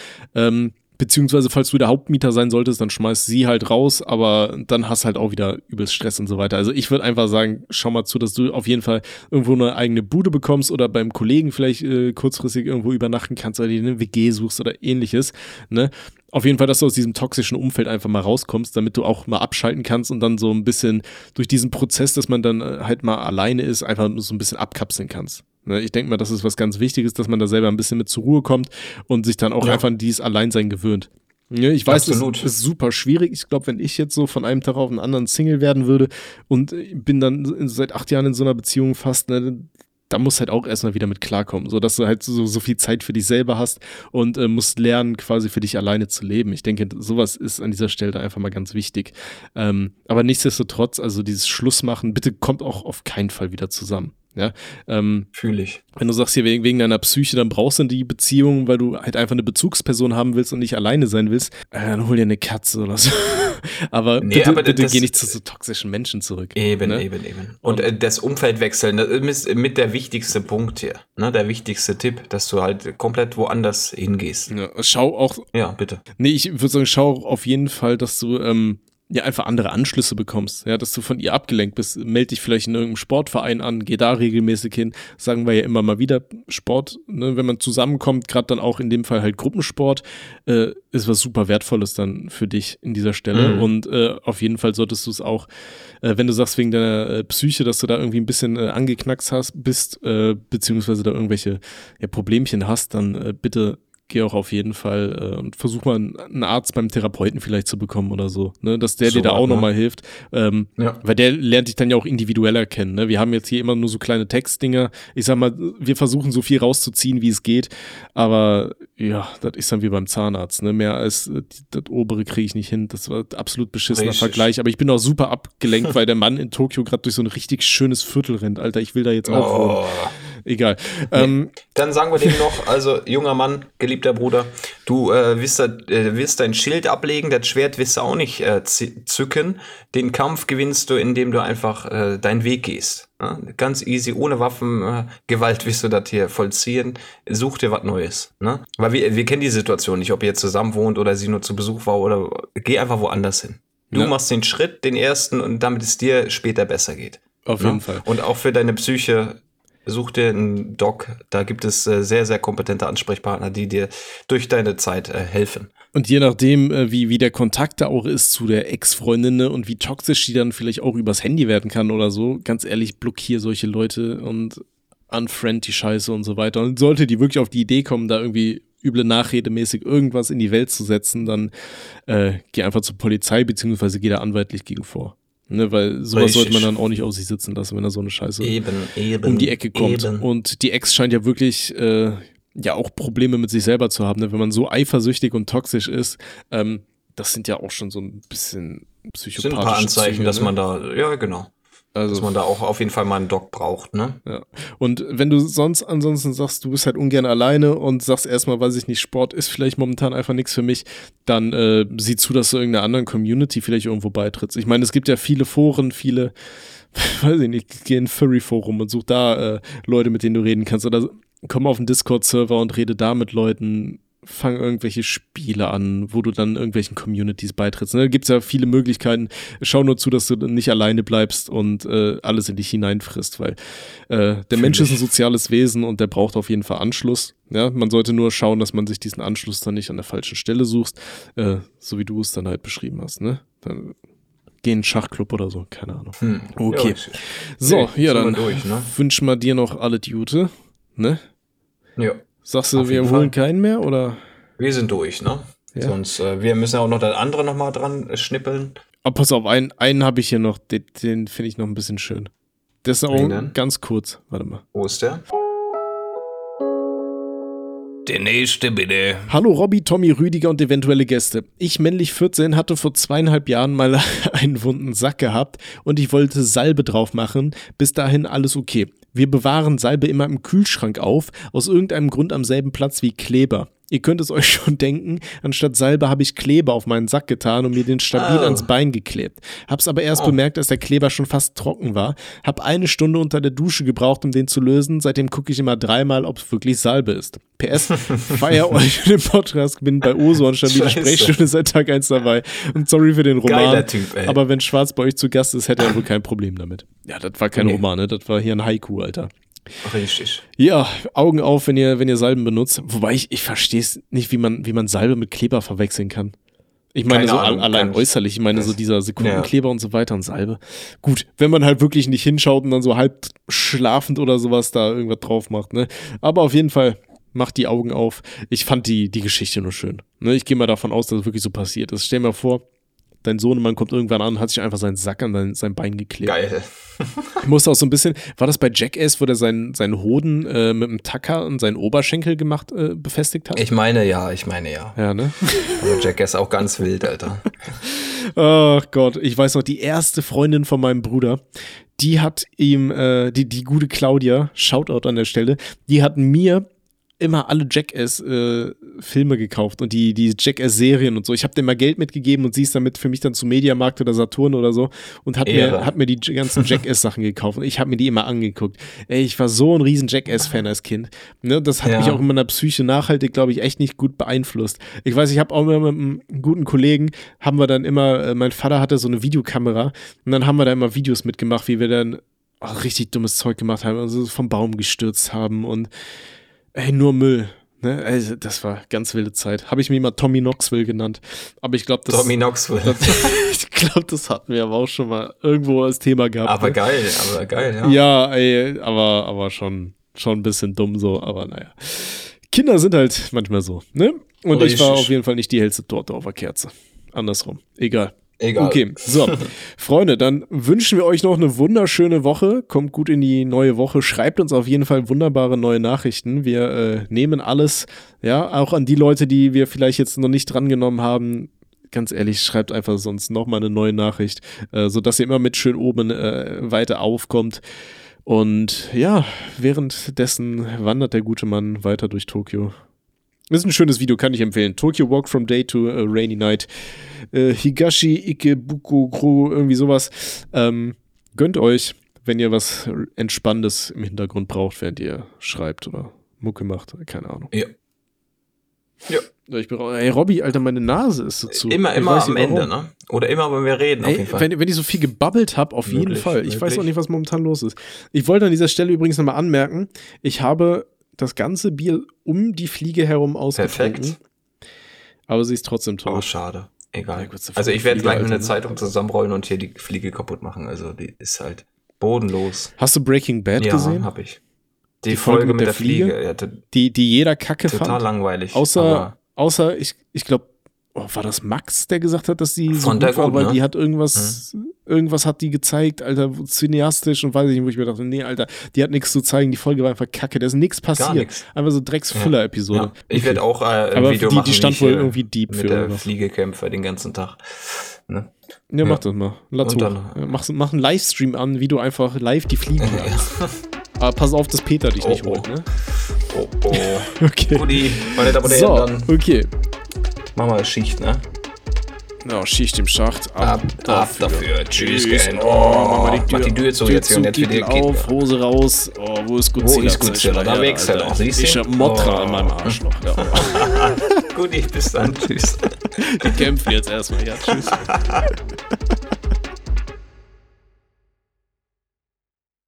Beziehungsweise, falls du der Hauptmieter sein solltest, dann schmeißt sie halt raus, aber dann hast halt auch wieder übelst Stress und so weiter. Also ich würde einfach sagen, schau mal zu, dass du auf jeden Fall irgendwo eine eigene Bude bekommst oder beim Kollegen vielleicht kurzfristig irgendwo übernachten kannst oder dir eine WG suchst oder ähnliches, ne? Auf jeden Fall, dass du aus diesem toxischen Umfeld einfach mal rauskommst, damit du auch mal abschalten kannst und dann so ein bisschen durch diesen Prozess, dass man dann halt mal alleine ist, einfach so ein bisschen abkapseln kannst. Ich denke mal, das ist was ganz Wichtiges, dass man da selber ein bisschen mit zur Ruhe kommt und sich dann auch einfach an dieses Alleinsein gewöhnt. Ich weiß, es ist super schwierig. Ich glaube, wenn ich jetzt so von einem Tag auf den anderen Single werden würde und bin dann seit 8 Jahren in so einer Beziehung fast, ne, da musst du halt auch erstmal wieder mit klarkommen, sodass du halt so viel Zeit für dich selber hast und musst lernen, quasi für dich alleine zu leben. Ich denke, sowas ist an dieser Stelle einfach mal ganz wichtig. Aber nichtsdestotrotz, also dieses Schlussmachen, bitte kommt auch auf keinen Fall wieder zusammen. Ja, fühle ich. Wenn du sagst, hier wegen deiner Psyche, dann brauchst du die Beziehung, weil du halt einfach eine Bezugsperson haben willst und nicht alleine sein willst, dann hol dir eine Katze oder so. Aber bitte geh nicht zu so toxischen Menschen zurück. Eben. Und das Umfeld wechseln, das ist mit der wichtigste Punkt hier. Ne? Der wichtigste Tipp, dass du halt komplett woanders hingehst. Ja, schau auch. Ja, bitte. Nee, ich würde sagen, schau auf jeden Fall, dass du einfach andere Anschlüsse bekommst, ja, dass du von ihr abgelenkt bist. Meld dich vielleicht in irgendeinem Sportverein an, geh da regelmäßig hin, sagen wir ja immer mal wieder, Sport, ne, wenn man zusammenkommt, gerade dann auch in dem Fall halt Gruppensport, ist was super Wertvolles dann für dich in dieser Stelle und auf jeden Fall solltest du es auch, wenn du sagst wegen deiner Psyche, dass du da irgendwie ein bisschen angeknackst bist, beziehungsweise da irgendwelche Problemchen hast, dann bitte geh auch auf jeden Fall und versuch mal einen Arzt beim Therapeuten vielleicht zu bekommen oder so, ne? Dass der dir da auch nochmal hilft, weil der lernt dich dann ja auch individueller kennen, ne? Wir haben jetzt hier immer nur so kleine Textdinger, ich sag mal, wir versuchen so viel rauszuziehen, wie es geht, aber ja, das ist dann wie beim Zahnarzt, ne? Mehr als das obere kriege ich nicht hin, das war ein absolut beschissener Vergleich, aber ich bin auch super abgelenkt, weil der Mann in Tokio gerade durch so ein richtig schönes Viertel rennt, Alter, ich will da jetzt auch wohnen. Egal. Nee. Dann sagen wir dem noch, also junger Mann, geliebter Bruder, du wirst dein Schild ablegen, das Schwert wirst du auch nicht zücken. Den Kampf gewinnst du, indem du einfach deinen Weg gehst. Ne? Ganz easy, ohne Waffengewalt wirst du das hier vollziehen. Such dir was Neues. Ne? Weil wir kennen die Situation nicht, ob ihr zusammen wohnt oder sie nur zu Besuch war oder geh einfach woanders hin. Du machst den Schritt, den ersten, und damit es dir später besser geht. Auf jeden Fall. Und auch für deine Psyche. Such dir einen Doc, da gibt es sehr, sehr kompetente Ansprechpartner, die dir durch deine Zeit helfen. Und je nachdem, wie der Kontakt da auch ist zu der Ex-Freundin und wie toxisch die dann vielleicht auch übers Handy werden kann oder so, ganz ehrlich, blockier solche Leute und unfriend die Scheiße und so weiter. Und sollte die wirklich auf die Idee kommen, da irgendwie üble nachredemäßig irgendwas in die Welt zu setzen, dann geh einfach zur Polizei, beziehungsweise geh da anwaltlich gegen vor. Ne, weil sowas sollte man dann auch nicht auf sich sitzen lassen, wenn da so eine Scheiße um die Ecke kommt. Und die Ex scheint ja wirklich auch Probleme mit sich selber zu haben, ne? Wenn man so eifersüchtig und toxisch ist, das sind ja auch schon so ein bisschen psychopathische Anzeichen, dass man da, Also, dass man da auch auf jeden Fall mal einen Doc braucht, ne? Ja. Und wenn du sonst ansonsten sagst, du bist halt ungern alleine und sagst erstmal, weiß ich nicht, Sport ist vielleicht momentan einfach nichts für mich, dann sieh zu, dass du irgendeiner anderen Community vielleicht irgendwo beitrittst. Ich meine, es gibt ja viele Foren, viele, weiß ich nicht, geh in ein Furry-Forum und such da Leute, mit denen du reden kannst. Oder komm auf einen Discord-Server und rede da mit Leuten. Fang irgendwelche Spiele an, wo du dann irgendwelchen Communities beitrittst. Da gibt es ja viele Möglichkeiten. Schau nur zu, dass du nicht alleine bleibst und alles in dich hineinfrisst, weil der Mensch ist ein soziales Wesen und der braucht auf jeden Fall Anschluss. Ja? Man sollte nur schauen, dass man sich diesen Anschluss dann nicht an der falschen Stelle sucht, so wie du es dann halt beschrieben hast. Ne? Dann geh in einen Schachclub oder so, keine Ahnung. Okay. So, ja, dann wünschen wir dir noch alle Gute. Ne? Ja. Sagst du, wir holen keinen mehr, oder? Wir sind durch, ne? Ja. Sonst, wir müssen auch noch das andere nochmal dran schnippeln. Aber pass auf, einen habe ich hier noch, den finde ich noch ein bisschen schön. Der ist auch ganz kurz, warte mal. Wo ist der? Der nächste, bitte. Hallo Robby, Tommy, Rüdiger und eventuelle Gäste. Ich, männlich 14, hatte vor 2,5 Jahren mal einen wunden Sack gehabt und ich wollte Salbe drauf machen. Bis dahin alles okay. Wir bewahren Salbe immer im Kühlschrank auf, aus irgendeinem Grund am selben Platz wie Kleber. Ihr könnt es euch schon denken, anstatt Salbe habe ich Kleber auf meinen Sack getan und mir den stabil ans Bein geklebt. Hab's aber erst bemerkt, als der Kleber schon fast trocken war. Hab 1 Stunde unter der Dusche gebraucht, um den zu lösen. Seitdem gucke ich immer 3-mal, ob es wirklich Salbe ist. PS, feier euch für den Podcast, bin bei Oso und Stabile Sprechstunde seit Tag 1 dabei. Und sorry für den Roman. Geiler Typ, ey. Aber wenn Schwarz bei euch zu Gast ist, hätte er wohl kein Problem damit. Ja, das war kein Roman, ne? Das war hier ein Haiku, Alter. Richtig. Ja, Augen auf, wenn ihr Salben benutzt. Wobei ich verstehe es nicht, wie man Salbe mit Kleber verwechseln kann. Ich meine, so allein äußerlich. Ich meine, so dieser Sekundenkleber und so weiter und Salbe. Gut, wenn man halt wirklich nicht hinschaut und dann so halb schlafend oder sowas da irgendwas drauf macht, ne? Aber auf jeden Fall, macht die Augen auf. Ich fand die Geschichte nur schön. Ne? Ich gehe mal davon aus, dass es wirklich so passiert ist. Stell mir vor, dein Sohnemann kommt irgendwann an und hat sich einfach seinen Sack an sein Bein geklebt. Geil. Ich musste auch so ein bisschen, war das bei Jackass, wo der seinen Hoden mit einem Tacker und seinen Oberschenkel gemacht, befestigt hat? Ich meine ja. Ja, ne? Also Jackass auch ganz wild, Alter. Ach Gott, ich weiß noch, die erste Freundin von meinem Bruder, die hat ihm, die gute Claudia, Shoutout an der Stelle, die hat mir immer alle Jackass-Filme gekauft und die Jackass-Serien und so. Ich habe dir mal Geld mitgegeben und sie ist damit für mich dann zu Mediamarkt oder Saturn oder so und hat mir die ganzen Jackass-Sachen gekauft und ich habe mir die immer angeguckt. Ey, ich war so ein riesen Jackass-Fan als Kind. Ne, das hat mich auch in meiner Psyche nachhaltig, glaube ich, echt nicht gut beeinflusst. Ich weiß, ich habe auch immer mit einem guten Kollegen, haben wir dann immer, mein Vater hatte so eine Videokamera und dann haben wir da immer Videos mitgemacht, wie wir dann richtig dummes Zeug gemacht haben, also vom Baum gestürzt haben und ey, nur Müll. Ne? Also, das war ganz wilde Zeit. Habe ich mir mal Tommy Knoxville genannt. Aber ich glaube, das hatten wir aber auch schon mal irgendwo als Thema gehabt. Aber ne? geil, ja. Ja, ey, aber schon ein bisschen dumm so, aber naja. Kinder sind halt manchmal so, ne? Und ich war auf jeden Fall nicht die hellste Torte auf der Kerze. Andersrum. Egal. Okay, so. Freunde, dann wünschen wir euch noch eine wunderschöne Woche. Kommt gut in die neue Woche. Schreibt uns auf jeden Fall wunderbare neue Nachrichten. Wir nehmen alles, ja, auch an die Leute, die wir vielleicht jetzt noch nicht drangenommen haben. Ganz ehrlich, schreibt einfach sonst nochmal eine neue Nachricht, sodass ihr immer mit schön oben weiter aufkommt. Und ja, währenddessen wandert der gute Mann weiter durch Tokio. Das ist ein schönes Video, kann ich empfehlen. Tokyo Walk from Day to Rainy Night. Higashi Ikebukuro, irgendwie sowas. Gönnt euch, wenn ihr was Entspannendes im Hintergrund braucht, während ihr schreibt oder Mucke macht. Keine Ahnung. Ja. Ey, Robby, Alter, meine Nase ist so zu. Immer am Ende, ne? Oder immer, wenn wir reden, auf jeden Fall. Wenn ich so viel gebabbelt habe, auf jeden Fall. Ich weiß auch nicht, was momentan los ist. Ich wollte an dieser Stelle übrigens nochmal anmerken, ich habe das ganze Bier um die Fliege herum ausgetrunken. Perfekt. Aber sie ist trotzdem tot. Oh, schade. Egal. Also ich werde gleich mit einer Zeitung zusammenrollen und hier die Fliege kaputt machen. Also die ist halt bodenlos. Hast du Breaking Bad gesehen? Ja, hab ich. Die Folge mit der Fliege. Ja, die jeder Kacke fand. Total langweilig. Außer ich glaube, war das Max, der gesagt hat, dass die so gut war, weil die hat irgendwas hat die gezeigt, Alter, cineastisch und weiß ich nicht, wo ich mir dachte, nee, Alter, die hat nichts zu zeigen, die Folge war einfach kacke, da ist nichts passiert. Einfach so Drecksfüller-Episode. Ja. Ich werde auch ein Video machen, die stand wohl irgendwie deep mit für der Fliegekämpfer den ganzen Tag. Ne? Ja, mach das mal. Lass hoch. Mach einen Livestream an, wie du einfach live die Fliegen jagst. Aber pass auf, dass Peter dich nicht holt, ne? Oh. Okay. Uli, meine Damen und Herren, dann okay. Machen wir Schicht, ne? Ja, Schicht im Schacht. Ab dafür. Tschüss. Mach die Tür zu jetzt. Geht auf, Hose raus. Oh, wo ist Godzilla? Da wächst er noch. Ich hab Motra an meinem Arsch noch. Ja. Gut, bis dann. Tschüss. Die kämpfen jetzt erstmal. Ja, tschüss.